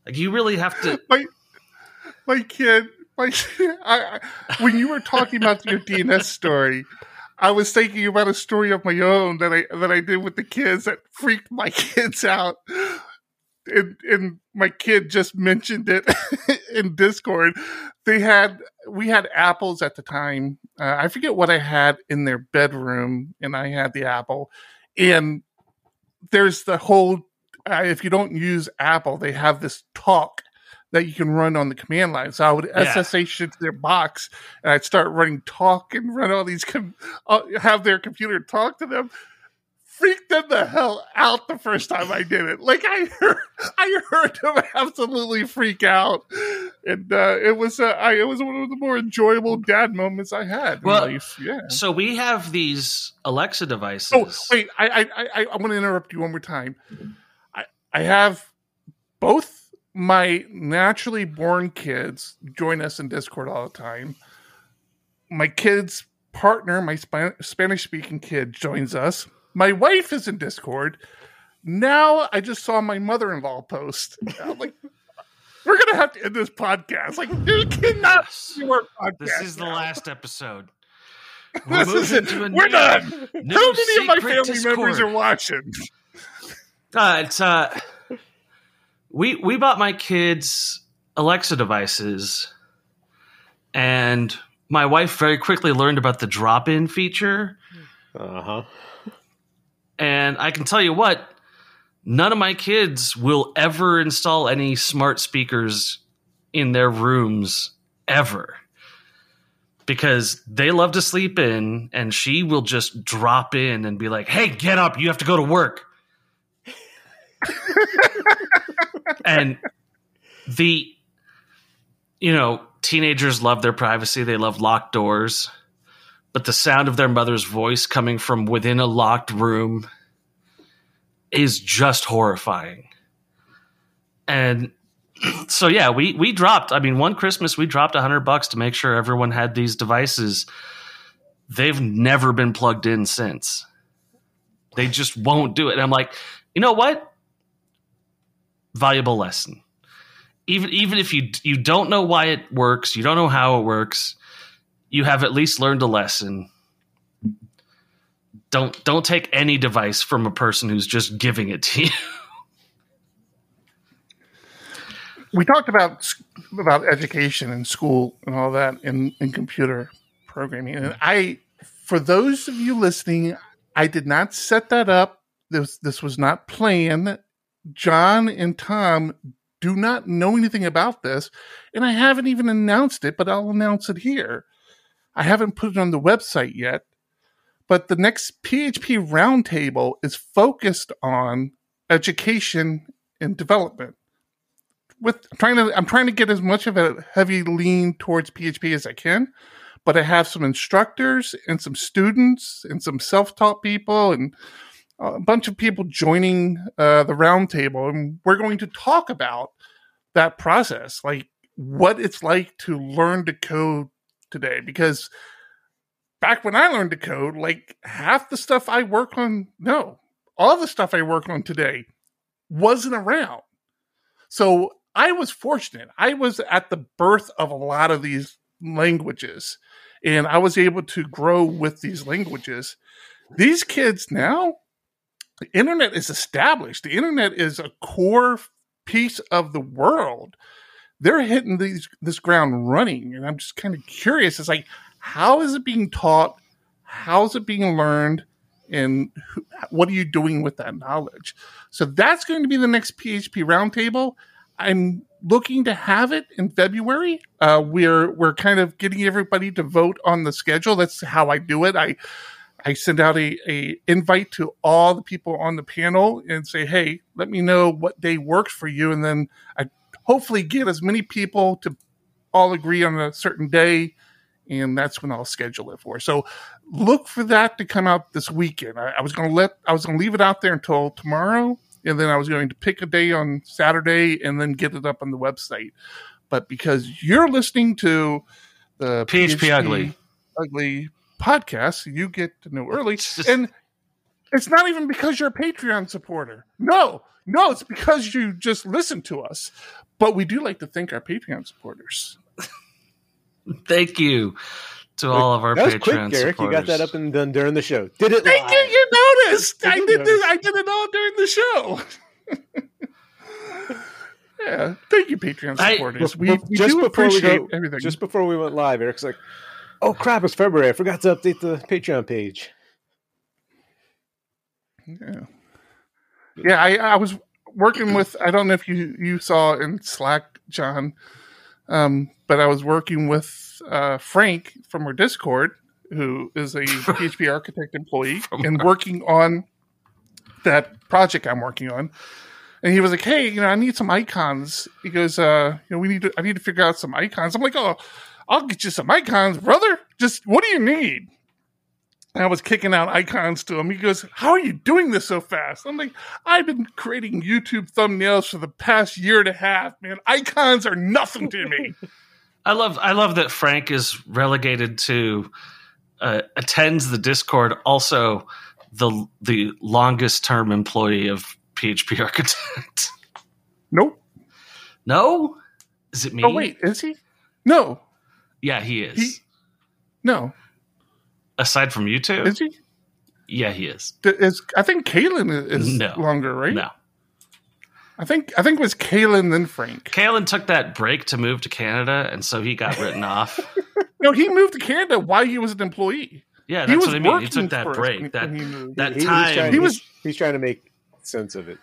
Like, you really have to. My kid, when you were talking about your DNS story, I was thinking about a story of my own that I did with the kids that freaked my kids out. And my kid just mentioned it in Discord. We had apples at the time. I forget what I had in their bedroom, and I had the apple. And there's the whole, if you don't use Apple, they have this talk that you can run on the command line. So I would SSH into their box, and I'd start running talk and run all these, have their computer talk to them. Freaked them the hell out the first time I did it. Like, I heard them absolutely freak out, and it was one of the more enjoyable dad moments I had in life. Yeah. So we have these Alexa devices. Oh wait, I want to interrupt you one more time. I have both my naturally born kids join us in Discord all the time. My kids' partner, my Spanish-speaking kid, joins us. My wife is in Discord. Now I just saw my mother-in-law post. I'm like, we're going to have to end this podcast. Like, you cannot do our podcast. This is the last episode. We're done. How many of my family members are watching? We bought my kids Alexa devices, and my wife very quickly learned about the drop-in feature. Uh-huh. And I can tell you what, none of my kids will ever install any smart speakers in their rooms ever, because they love to sleep in, and she will just drop in and be like, hey, get up, you have to go to work. And teenagers love their privacy. They love locked doors. But the sound of their mother's voice coming from within a locked room is just horrifying. And so, yeah, we dropped. I mean, one Christmas, we dropped $100 to make sure everyone had these devices. They've never been plugged in since. They just won't do it. And I'm like, you know what? Valuable lesson. Even if you don't know why it works, you don't know how it works, you have at least learned a lesson. Don't take any device from a person who's just giving it to you. We talked about education and school and all that in computer programming. And for those of you listening, I did not set that up. This was not planned. John and Tom do not know anything about this, and I haven't even announced it, but I'll announce it here. I haven't put it on the website yet, but the next PHP Roundtable is focused on education and development. I'm trying to get as much of a heavy lean towards PHP as I can, but I have some instructors and some students and some self-taught people and a bunch of people joining the roundtable, and we're going to talk about that process, like what it's like to learn to code today, because back when I learned to code, like half the stuff I work on, all the stuff I work on today wasn't around. So I was fortunate. I was at the birth of a lot of these languages, and I was able to grow with these languages. These kids now, the internet is established. The internet is a core piece of the world. They're hitting this ground running, and I'm just kind of curious. It's like, how is it being taught? How is it being learned? And what are you doing with that knowledge? So that's going to be the next PHP Roundtable. I'm looking to have it in February. We're kind of getting everybody to vote on the schedule. That's how I do it. I send out a invite to all the people on the panel and say, hey, let me know what day works for you, and then I hopefully get as many people to all agree on a certain day, and that's when I'll schedule it for. So look for that to come out this weekend. I was going to leave it out there until tomorrow, and then I was going to pick a day on Saturday and then get it up on the website. But because you're listening to the PHP Ugly Podcast, you get to know early, and it's not even because you're a Patreon supporter. No, it's because you just listen to us. But we do like to thank our Patreon supporters. Thank you to all of our Patreon supporters. Eric, you got that up and done during the show. Did it? Thank you. You noticed. I did this. I did it all during the show. Yeah. Thank you, Patreon supporters. We appreciate everything. Just before we went live, Eric's like, "Oh crap! It's February. I forgot to update the Patreon page." Yeah. Yeah, I was working with, I don't know if you saw in Slack, John, but I was working with Frank from our Discord, who is a PHP Architect employee, and working on that project I'm working on. And he was like, hey, I need some icons. He goes, I need to figure out some icons. I'm like, oh, I'll get you some icons, brother. Just what do you need? And I was kicking out icons to him. He goes, how are you doing this so fast? I'm like, I've been creating YouTube thumbnails for the past year and a half, man. Icons are nothing to me. I love that Frank is relegated to, attends the Discord, also the longest term employee of PHP Architect? Nope. No? Is it me? Oh, wait. Is he? No. Yeah, he is. No. Aside from you two? Is he? Yeah, he is. I think Kalen is longer, right? No. I think it was Kalen then Frank. Kalen took that break to move to Canada, and so he got written off. No, he moved to Canada while he was an employee. Yeah, that's what I mean. He took that break. He's trying to make sense of it.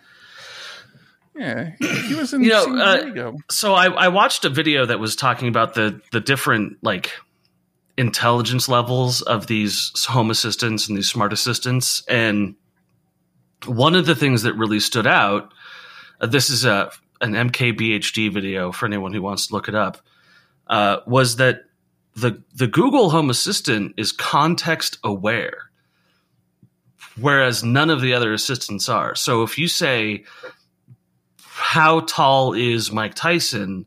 Yeah, he was in San Diego. So I watched a video that was talking about the different intelligence levels of these home assistants and these smart assistants. And one of the things that really stood out, this is an MKBHD video for anyone who wants to look it up, was that the Google Home Assistant is context aware, whereas none of the other assistants are. So if you say, how tall is Mike Tyson?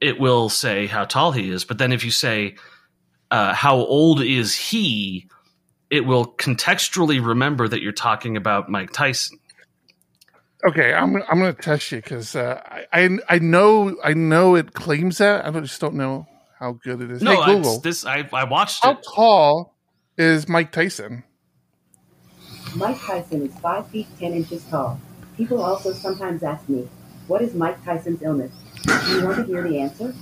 It will say how tall he is. But then if you say, how old is he? It will contextually remember that you're talking about Mike Tyson. Okay, I'm going to test you because I know it claims that. I just don't know how good it is. No, hey, Google, I watched it. How tall is Mike Tyson? Mike Tyson is 5 feet 10 inches tall. People also sometimes ask me, what is Mike Tyson's illness? Do you want to hear the answer?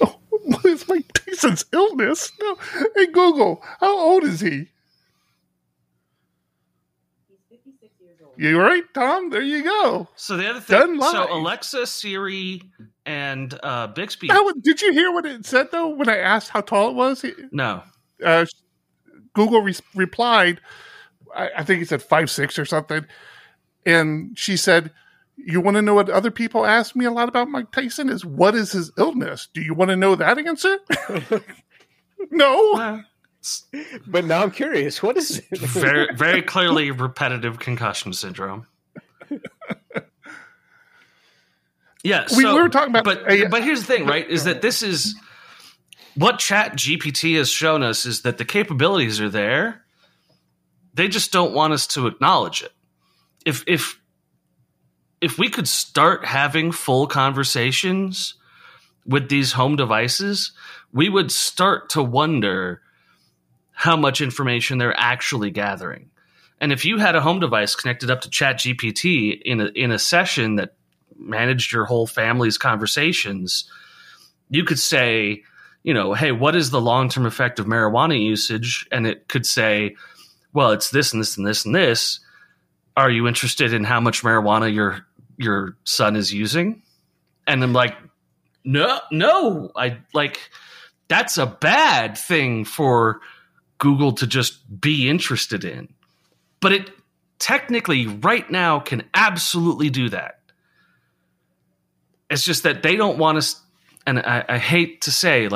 No. What is Mike Tyson's illness? No. Hey, Google, how old is he? He's 56 years old. You're right, Tom. There you go. So the other thing, Alexa, Siri, and Bixby. Did you hear what it said, though, when I asked how tall it was? No. Google replied, I think it said 5'6" or something. And she said, you want to know what other people ask me a lot about Mike Tyson is, what is his illness? Do you want to know that answer? No. But now I'm curious. What is it? Very, very clearly repetitive concussion syndrome. Yeah. So, we were talking about... But here's the thing, right? Is that this is... What Chat GPT has shown us is that the capabilities are there. They just don't want us to acknowledge it. If we could start having full conversations with these home devices, we would start to wonder how much information they're actually gathering. And if you had a home device connected up to ChatGPT in a session that managed your whole family's conversations, you could say, hey, what is the long-term effect of marijuana usage? And it could say, well, it's this and this and this and this. Are you interested in how much marijuana your son is using? And I'm like, no. That's a bad thing for Google to just be interested in. But it technically right now can absolutely do that. It's just that they don't want us. And I hate to say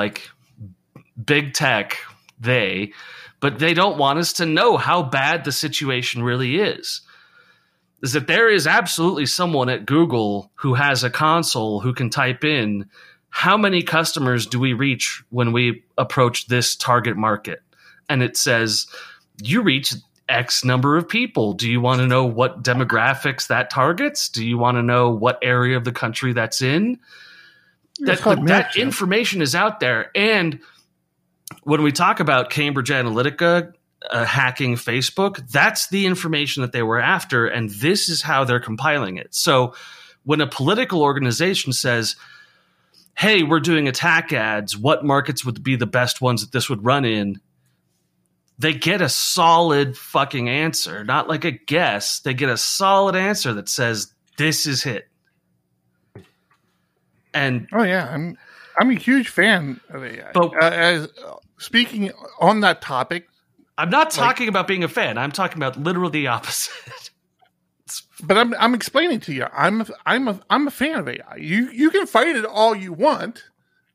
big tech, but they don't want us to know how bad the situation really is. Is that there is absolutely someone at Google who has a console who can type in, how many customers do we reach when we approach this target market? And it says, you reach X number of people. Do you want to know what demographics that targets? Do you want to know what area of the country that's in? That information is out there. And when we talk about Cambridge Analytica hacking Facebook, that's the information that they were after, and this is how they're compiling it. So when a political organization says, hey, we're doing attack ads, what markets would be the best ones that this would run in? They get a solid fucking answer, not like a guess. They get a solid answer that says, this is it. And oh, yeah, I'm a huge fan of AI. But, speaking on that topic, I'm not talking about being a fan. I'm talking about literally the opposite. But I'm explaining to you. I'm a fan of AI. You can fight it all you want,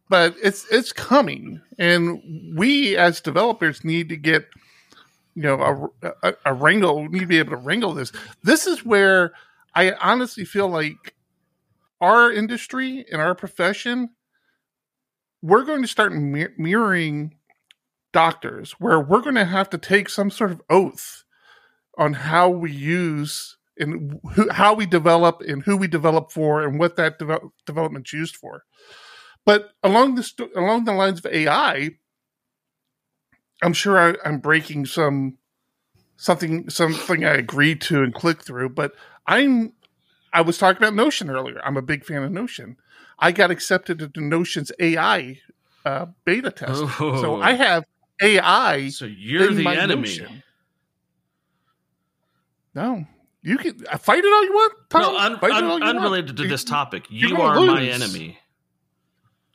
but it's coming, and we as developers need to get wrangle. We need to be able to wrangle this. This is where I honestly feel like our industry and our profession, we're going to start mirroring doctors, where we're going to have to take some sort of oath on how we use and how we develop and who we develop for and what that development's used for. But along the lines of AI, I'm sure I'm breaking something I agreed to and clicked through, but I was talking about Notion earlier. I'm a big fan of Notion. I got accepted into Notion's AI beta test. Oh. So I have AI. So you're the enemy. Notion. No, you can fight it all you want. Tom. No, unrelated to this topic. You are lose. My enemy.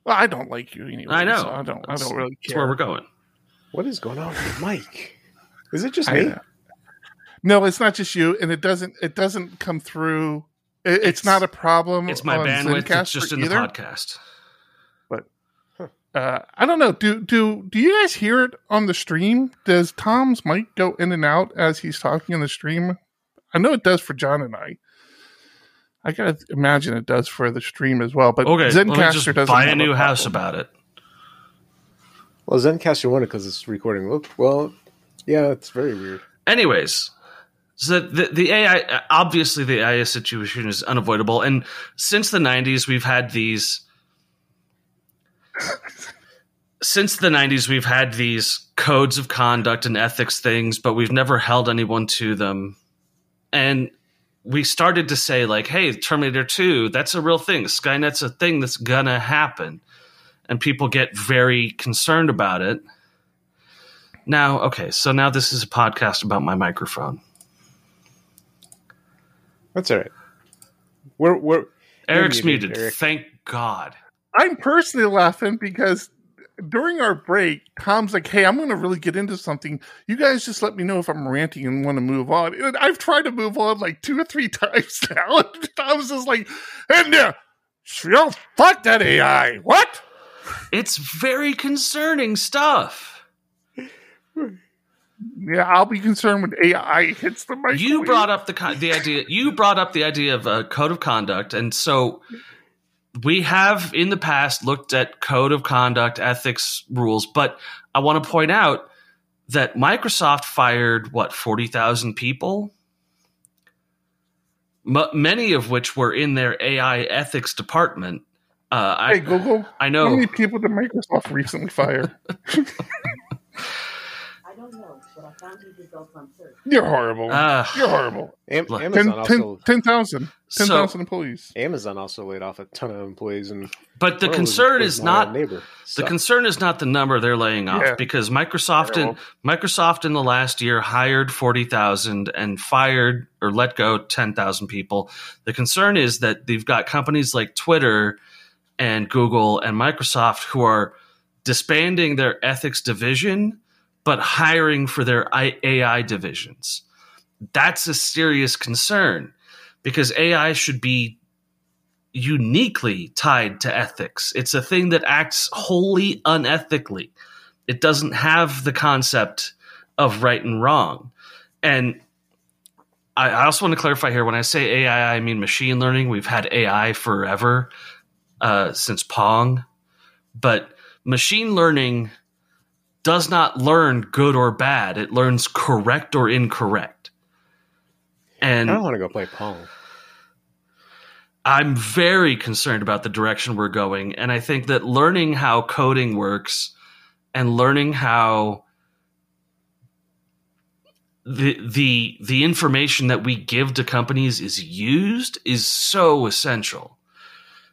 Well, I don't like you anyway. I know. So I don't really care. That's where we're going. What is going on with Mike? Is it just me? No, it's not just you, and it doesn't come through. It's not a problem. It's my bandwidth. Zencaster it's just in either. The podcast. But I don't know. Do you guys hear it on the stream? Does Tom's mic go in and out as he's talking on the stream? I know it does for John and I. I gotta imagine it does for the stream as well. But okay, Zencaster just doesn't buy a new house about it. Well, Zencaster won it because it's recording. Well, yeah, it's very weird. Anyways. So the AI, obviously the AI situation is unavoidable. And since the 90s, we've had these codes of conduct and ethics things, but we've never held anyone to them. And we started to say like, hey, Terminator 2, that's a real thing. Skynet's a thing that's going to happen. And people get very concerned about it. Now, okay, so now this is a podcast about my microphone. That's all right. We're Eric's muted. Eric. Thank God. I'm personally laughing because during our break, Tom's like, hey, I'm going to really get into something. You guys just let me know if I'm ranting and want to move on. And I've tried to move on like 2 or 3 times now. And Tom's just like, and yo, fuck that AI. What? It's very concerning stuff. Yeah, I'll be concerned when AI hits the microwave. You brought up the idea. You brought up the idea of a code of conduct, and so we have in the past looked at code of conduct, ethics, rules. But I want to point out that Microsoft fired 40,000 people, many of which were in their AI ethics department. Hey, Google! I know how many people did Microsoft recently fire. You're horrible. You're horrible. Amazon also 10,000 employees. Amazon also laid off a ton of employees, but the concern is not the number they're laying off because Microsoft in the last year hired 40,000 and fired or let go 10,000 people. The concern is that they've got companies like Twitter and Google and Microsoft who are disbanding their ethics division, but hiring for their AI divisions. That's a serious concern because AI should be uniquely tied to ethics. It's a thing that acts wholly unethically. It doesn't have the concept of right and wrong. And I also want to clarify here, when I say AI, I mean machine learning. We've had AI forever, since Pong. But machine learning does not learn good or bad. It learns correct or incorrect. And I don't want to go play Pong. I'm very concerned about the direction we're going. And I think that learning how coding works and learning how the information that we give to companies is used is so essential.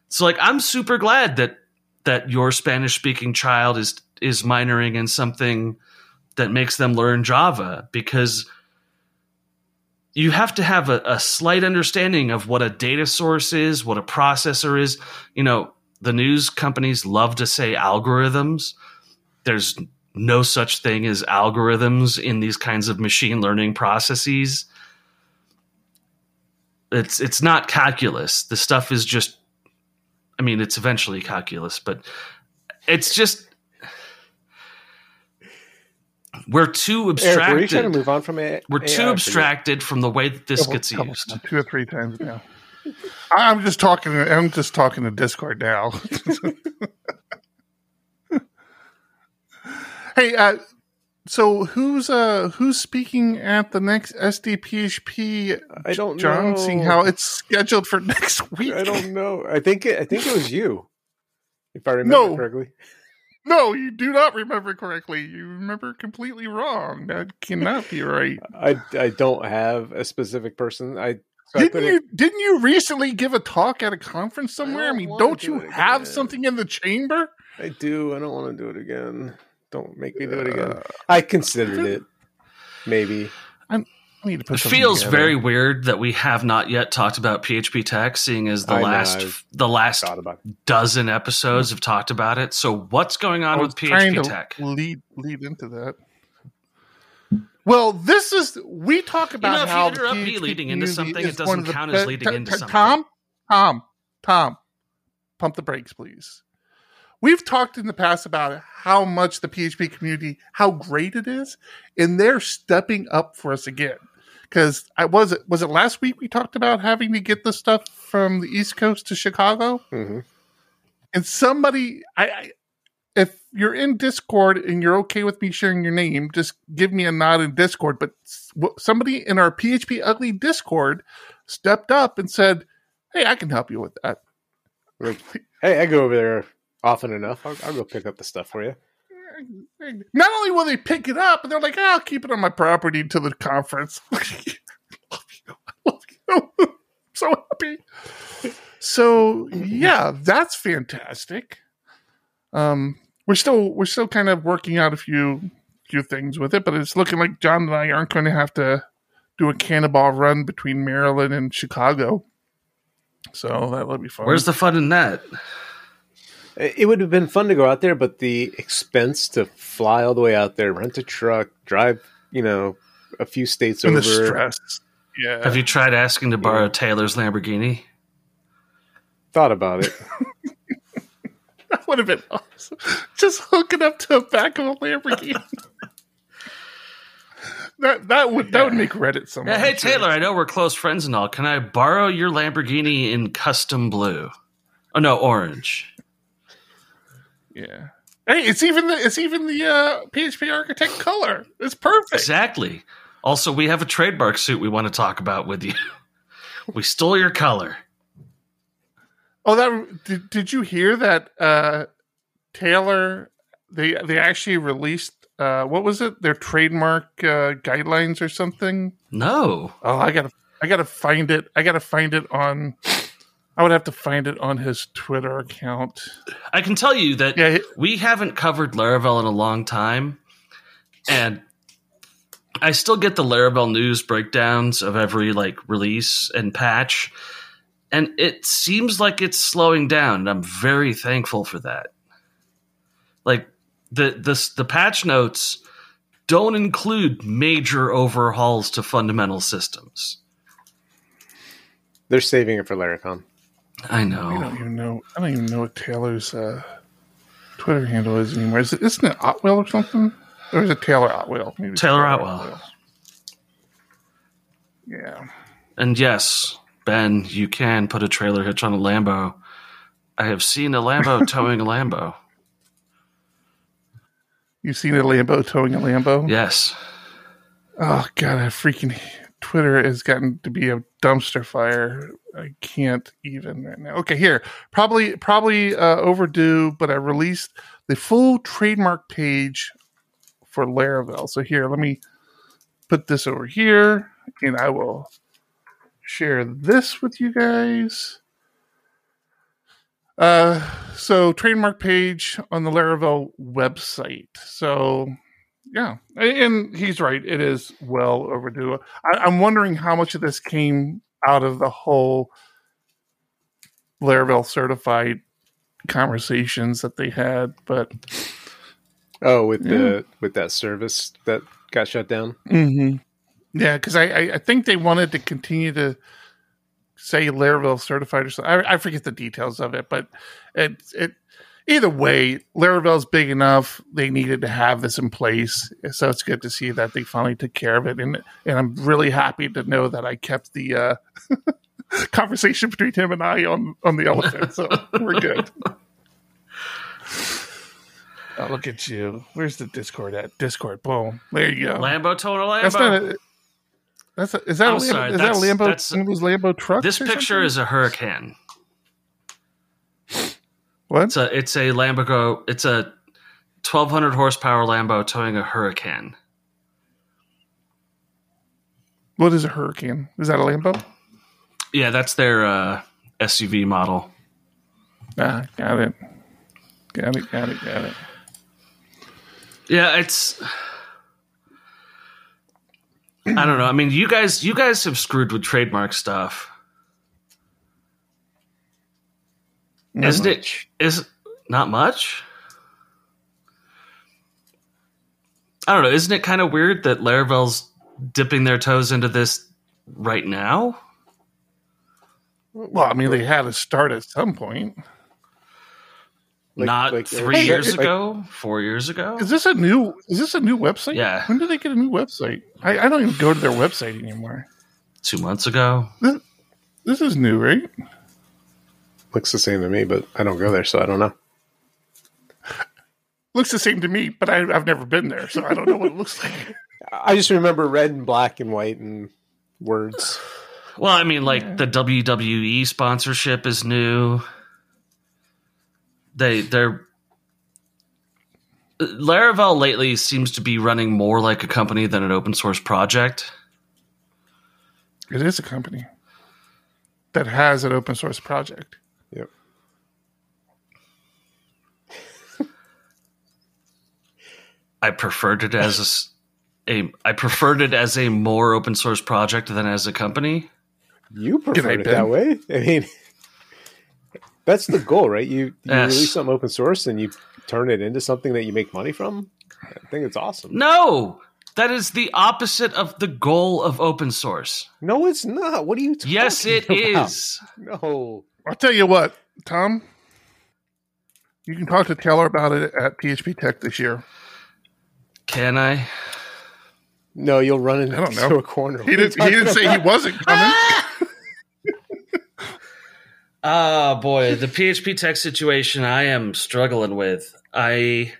So like, I'm super glad that your Spanish-speaking child is minoring in something that makes them learn Java, because you have to have a slight understanding of what a data source is, what a processor is. You know, the news companies love to say algorithms. There's no such thing as algorithms in these kinds of machine learning processes. It's not calculus. The stuff is just, I mean, it's eventually calculus, but it's just, we're too abstracted. Eric, were you trying to move on from it? We're too abstracted from the way that this gets used. 2 or 3 times now. I'm just talking to Discord now. Hey, So who's speaking at the next SDPHP? I don't know. John, seeing how it's scheduled for next week. I don't know. I think it was you, if I remember correctly. No, you do not remember correctly. You remember completely wrong. That cannot be right. I don't have a specific person. Didn't you recently give a talk at a conference somewhere? Don't you have something in the chamber? I do. I don't want to do it again. Don't make me do it again. I considered it. Maybe. I need to put something together. It feels very weird that we have not yet talked about PHP Tech, seeing as the last dozen episodes have talked about it. So what's going on with PHP Tech? Lead into that. Well, this is we talk about how if you interrupt me leading into something, it doesn't count as leading into something. Tom, pump the brakes, please. We've talked in the past about how much the PHP community, how great it is, and they're stepping up for us again. Because was it last week we talked about having to get the stuff from the East Coast to Chicago? Mm-hmm. And somebody, if you're in Discord and you're okay with me sharing your name, just give me a nod in Discord. But somebody in our PHP Ugly Discord stepped up and said, "Hey, I can help you with that." Like, hey, I go over there often enough. I'll go pick up the stuff for you. Not only will they pick it up, but they're like, oh, I'll keep it on my property until the conference. I love you. I'm so happy. So yeah, that's fantastic. We're still kind of working out a few things with it, but it's looking like John and I aren't going to have to do a cannonball run between Maryland and Chicago. So that'll be fun. Where's the fun in that? It would have been fun to go out there, but the expense to fly all the way out there, rent a truck, drive, a few states and over. The stress. Yeah. Have you tried asking to borrow Taylor's Lamborghini? Thought about it. That would have been awesome. Just hooking up to the back of a Lamborghini. That would make Reddit so much. Yeah, hey, Taylor, I know we're close friends and all. Can I borrow your Lamborghini in custom blue? Oh, no, orange. Yeah. Hey, it's even the PHP Architect color. It's perfect. Exactly. Also, we have a trademark suit we want to talk about with you. We stole your color. Oh, that did you hear that? Taylor, they actually released what was it? Their trademark guidelines or something? No. Oh, I gotta find it. I would have to find it on his Twitter account. I can tell you that we haven't covered Laravel in a long time, and I still get the Laravel news breakdowns of every release and patch, and it seems like it's slowing down, and I'm very thankful for that. The patch notes don't include major overhauls to fundamental systems. They're saving it for Laracon. I know. I don't even know what Taylor's Twitter handle is anymore. Isn't it Otwell or something? Or is it Taylor Otwell? Maybe Taylor Otwell. Yeah. And yes, Ben, you can put a trailer hitch on a Lambo. I have seen a Lambo towing a Lambo. You've seen a Lambo towing a Lambo? Yes. Oh, God, I freaking... Twitter has gotten to be a dumpster fire. I can't even right now. Okay, here. Probably overdue, but I released the full trademark page for Laravel. So here, let me put this over here, and I will share this with you guys. So trademark page on the Laravel website. So... yeah, and he's right. It is well overdue. I'm wondering how much of this came out of the whole Laravel certified conversations that they had, but with that service that got shut down. Mm-hmm. Yeah, because I think they wanted to continue to say Laravel certified or something. I forget the details of it, but it. Either way, Laravel's big enough. They needed to have this in place. So it's good to see that they finally took care of it. And I'm really happy to know that I kept the conversation between him and I on the elephant. So we're good. Oh, look at you. Where's the Discord at? Discord. Boom. There you go. Lambo, total Lambo. That's not a, that's a, is that I'm a Lambo? Sorry, is that's, that Lambo? That's a, Lambo truck. This picture is a Huracan. What? It's a Lambo. It's a 1,200 horsepower Lambo towing a Huracan. What is a Huracan? Is that a Lambo? Yeah, that's their SUV model. Ah, got it. Got it. Yeah, it's... I don't know. I mean, you guys have screwed with trademark stuff. Not Isn't much. It? Is not much? I don't know. Isn't it kind of weird that Laravel's dipping their toes into this right now? Well, I mean, they had to start at some point. Not 4 years ago. Is this a new website? Yeah. When did they get a new website? I don't even go to their website anymore. 2 months ago. This is new, right? Looks the same to me, but I don't go there, so I don't know. Looks the same to me, but I've never been there, so I don't know what it looks like. I just remember red and black and white and words. Well, I mean, like the WWE sponsorship is new. They're Laravel lately seems to be running more like a company than an open source project. It is a company that has an open source project. Yep. I preferred it as a more open source project than as a company. You preferred it that way. I mean. That's the goal, right? You release something open source and you turn it into something that you make money from? I think it's awesome. No! That is the opposite of the goal of open source. No, it's not. What are you talking about? Yes, it is. No. I'll tell you what, Tom. You can talk to Taylor about it at PHP Tech this year. Can I? No, you'll run into a corner. He didn't say he wasn't coming. Ah, boy, the PHP Tech situation I am struggling with. I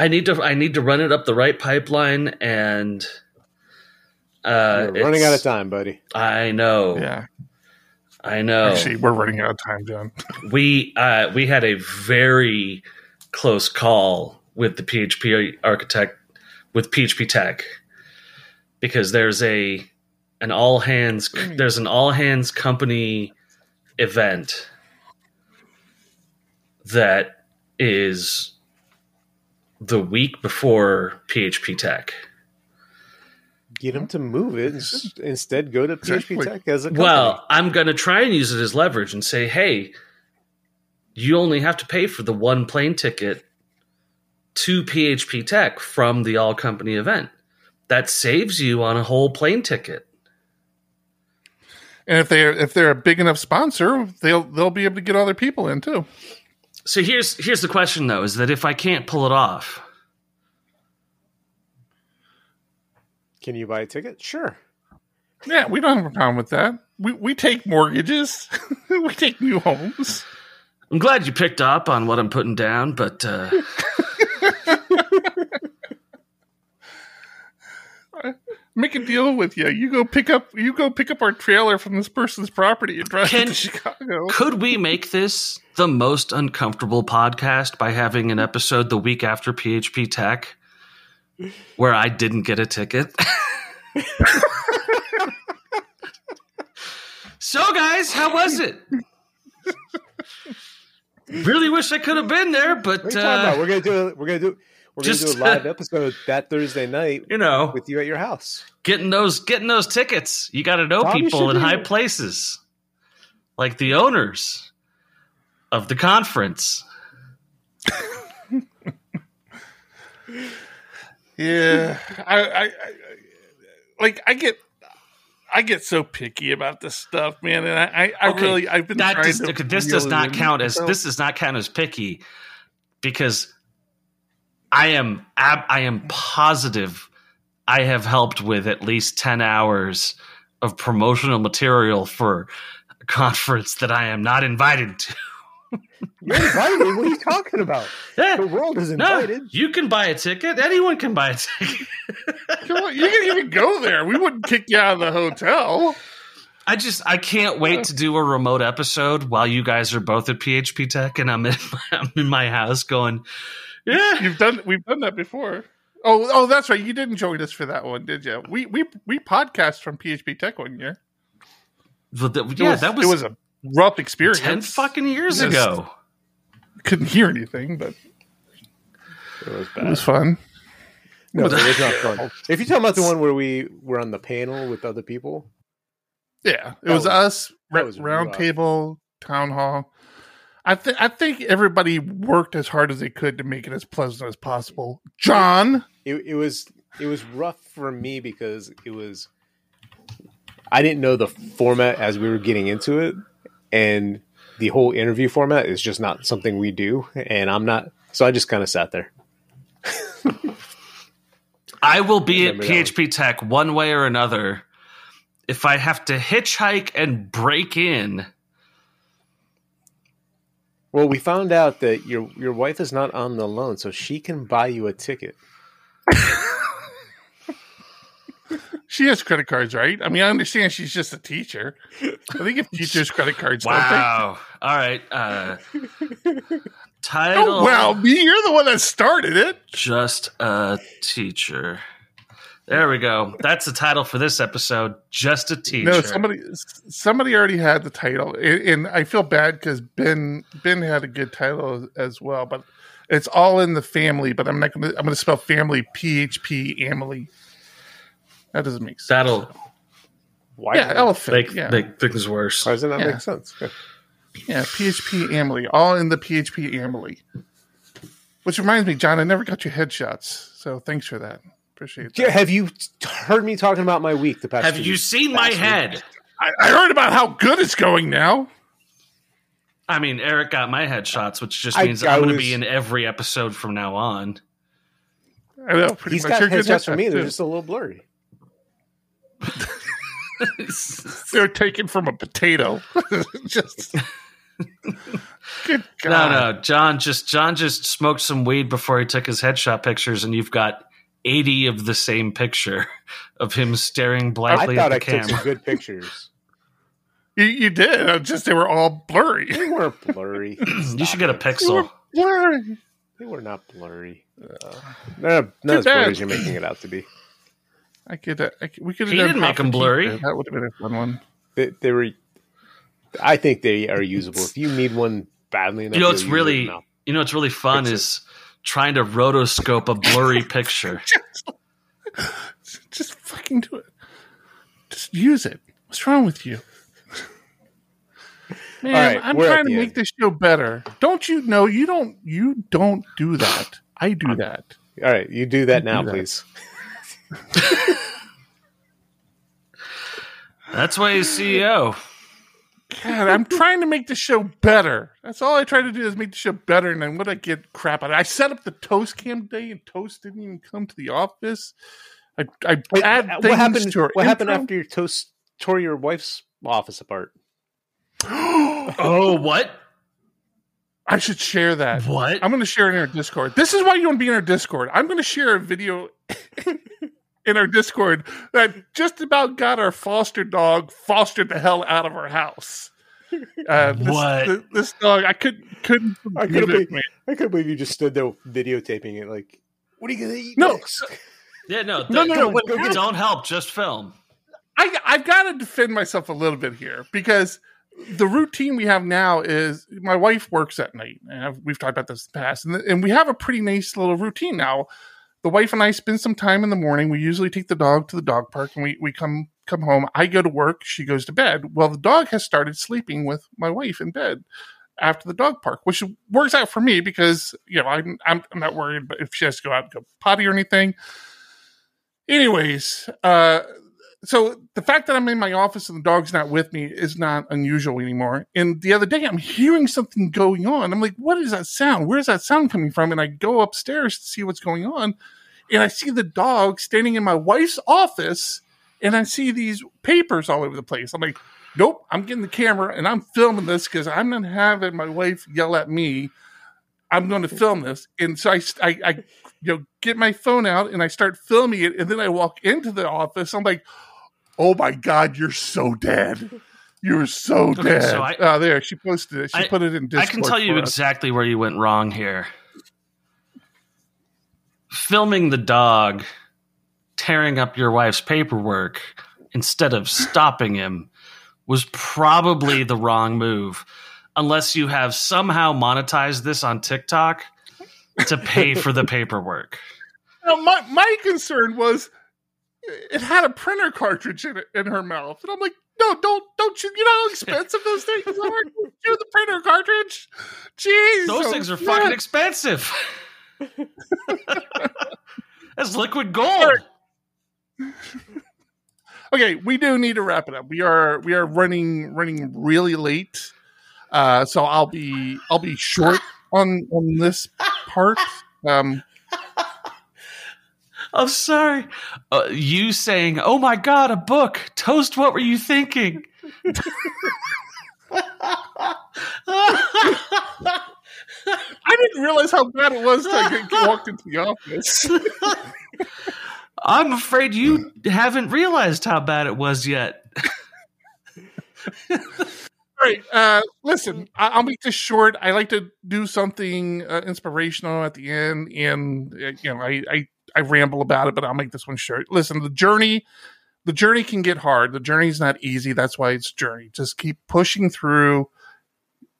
need to run it up the right pipeline, and you're running out of time, buddy. I know. Yeah, I know. Actually, we're running out of time, John. We had a very close call with the PHP Architect with PHP Tech because there's an all hands company event that is the week before PHP Tech. Get them to move it. Instead, go to PHP Tech as a company. Well, I'm going to try and use it as leverage and say, hey, you only have to pay for the one plane ticket to PHP Tech from the all-company event. That saves you on a whole plane ticket. And if they're a big enough sponsor, they'll be able to get other people in too. So here's the question though: is that if I can't pull it off, can you buy a ticket? Sure. Yeah, we don't have a problem with that. We take mortgages, we take new homes. I'm glad you picked up on what I'm putting down, but make a deal with you. You go pick up our trailer from this person's property and drive to Chicago. Could we make this the most uncomfortable podcast by having an episode the week after PHP Tech where I didn't get a ticket? So guys, how was it? Really wish I could have been there, but we're gonna do a live episode that Thursday night, with you at your house. Getting those tickets. You got to know people in high places, like the owners of the conference. Yeah, I get so picky about this stuff, man, and this does not count as picky because. I am positive I have helped with at least 10 hours of promotional material for a conference that I am not invited to. You're invited? What are you talking about? Yeah. The world is invited. No, you can buy a ticket. Anyone can buy a ticket. Come on, you can even go there. We wouldn't kick you out of the hotel. I can't wait to do a remote episode while you guys are both at PHP Tech and I'm in my house going, yeah. We've done that before. Oh, that's right. You didn't join us for that one, did you? We podcast from PHP Tech one year. That was a rough experience. 10 fucking years ago. Couldn't hear anything, but it was bad. It was fun. No, it was not fun. If you're talking about the one where we were on the panel with other people. Yeah, it was us, Roundtable, Town Hall. I think everybody worked as hard as they could to make it as pleasant as possible. John, it was rough for me because I didn't know the format as we were getting into it, and the whole interview format is just not something we do, and I'm not, so I just kind of sat there. I will be at PHP Tech one way or another. If I have to hitchhike and break in. Well, we found out that your wife is not on the loan, so she can buy you a ticket. She has credit cards, right? I mean, I understand she's just a teacher. I think if teachers' credit cards. Wow. Don't all right. Title. Oh, wow. You're the one that started it. Just a teacher. There we go. That's the title for this episode. Just a teacher. No, somebody already had the title, and I feel bad because Ben had a good title as well. But it's all in the family. But I'm not going to. I'm going to spell family PHPamily. That doesn't make sense. That'll. Why? Yeah, elephant. Make things worse. Why doesn't that make sense? Yeah, PHPamily. All in the PHPamily. Which reminds me, John, I never got your headshots, so thanks for that. Appreciate that. Yeah, have you heard me talking about my week the past have you seen my head? I heard about how good it's going now. I mean, Eric got my headshots, which just means I'm going to be in every episode from now on. I know. He's got headshots for me. They're just a little blurry. They're taken from a potato. Just... Good God. No. John just smoked some weed before he took his headshot pictures, and you've got... 80 of the same picture of him staring blankly at the camera. I thought I took some good pictures. You did. They were all blurry. They were blurry. You should get a pixel. They were blurry. They were not blurry. Not as blurry as you're making it out to be. We could have done. He didn't make them blurry. That would have been a fun one. They were. I think they are usable. If you need one badly enough, you know what's really fun is. Trying to rotoscope a blurry picture. just fucking do it. Just use it. What's wrong with you? Man, right, I'm trying to make this show better. Don't you know you don't do that. I do that. All right, you do that now, please. That's why he's CEO. God, I'm trying to make the show better. That's all I try to do is make the show better, and then what I get crap out of it. I set up the Toast Cam day, and Toast didn't even come to the office. What happened after your Toast tore your wife's office apart? Oh, what? I should share that. What? I'm going to share it in our Discord. This is why you want to be in our Discord. I'm going to share a video... in our Discord that just about got our foster dog fostered the hell out of our house. This dog, I couldn't believe you just stood there videotaping it. Like, what are you gonna eat? No, next? No. Don't help. Just film. I've got to defend myself a little bit here because the routine we have now is my wife works at night, and we've talked about this in the past, and we have a pretty nice little routine now. The wife and I spend some time in the morning. We usually take the dog to the dog park, and we come home. I go to work. She goes to bed. Well, the dog has started sleeping with my wife in bed after the dog park, which works out for me because, you know, I'm not worried if she has to go out and go potty or anything. Anyways, so the fact that I'm in my office and the dog's not with me is not unusual anymore. And the other day I'm hearing something going on. I'm like, what is that sound? Where's that sound coming from? And I go upstairs to see what's going on. And I see the dog standing in my wife's office. And I see these papers all over the place. I'm like, nope, I'm getting the camera and I'm filming this because I'm not having my wife yell at me. I'm going to film this. And so I you know, get my phone out and I start filming it. And then I walk into the office. I'm like, oh my God, you're so dead. You're so dead. So there, she posted it. She put it in Discord. I can tell you exactly where you went wrong here. Filming the dog tearing up your wife's paperwork instead of stopping him was probably the wrong move, unless you have somehow monetized this on TikTok to pay for the paperwork. Now, my concern was it had a printer cartridge in her mouth. And I'm like, no, don't you know how expensive those things are? You know, the printer cartridge? Jeez. Those things are fucking expensive. That's liquid gold. Okay, we do need to wrap it up. We are running really late. So I'll be short on this part. I'm sorry. You saying, "Oh my God, a book, Toast! What were you thinking?" I didn't realize how bad it was until I walked into the office. I'm afraid you haven't realized how bad it was yet. All right, listen, I'll make this short. I like to do something inspirational at the end, and you know, I ramble about it, but I'll make this one short. Listen, the journey can get hard. The journey's not easy. That's why it's journey. Just keep pushing through,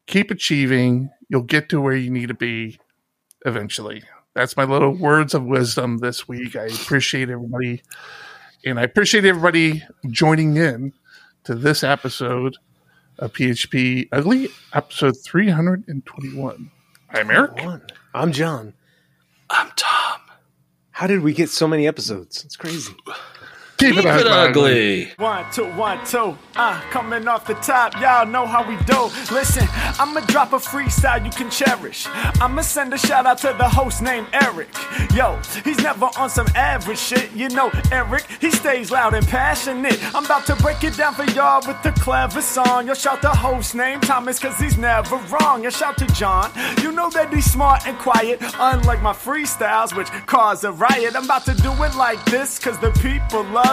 keep achieving. You'll get to where you need to be eventually. That's my little words of wisdom this week. I appreciate everybody, and I appreciate everybody joining in to this episode. A PHP Ugly, episode 321. I'm Eric. I'm John. I'm Tom. How did we get so many episodes? It's crazy. Keep it ugly. One, two. Coming off the top, y'all know how we do. Listen, I'ma drop a freestyle you can cherish. I'ma send a shout out to the host named Eric. Yo, he's never on some average shit. You know Eric, he stays loud and passionate. I'm about to break it down for y'all with the clever song. Yo, shout the host named Thomas, cause he's never wrong. Yo, shout to John, you know that he's smart and quiet, unlike my freestyles, which cause a riot. I'm about to do it like this, cause the people love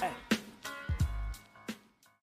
Hey.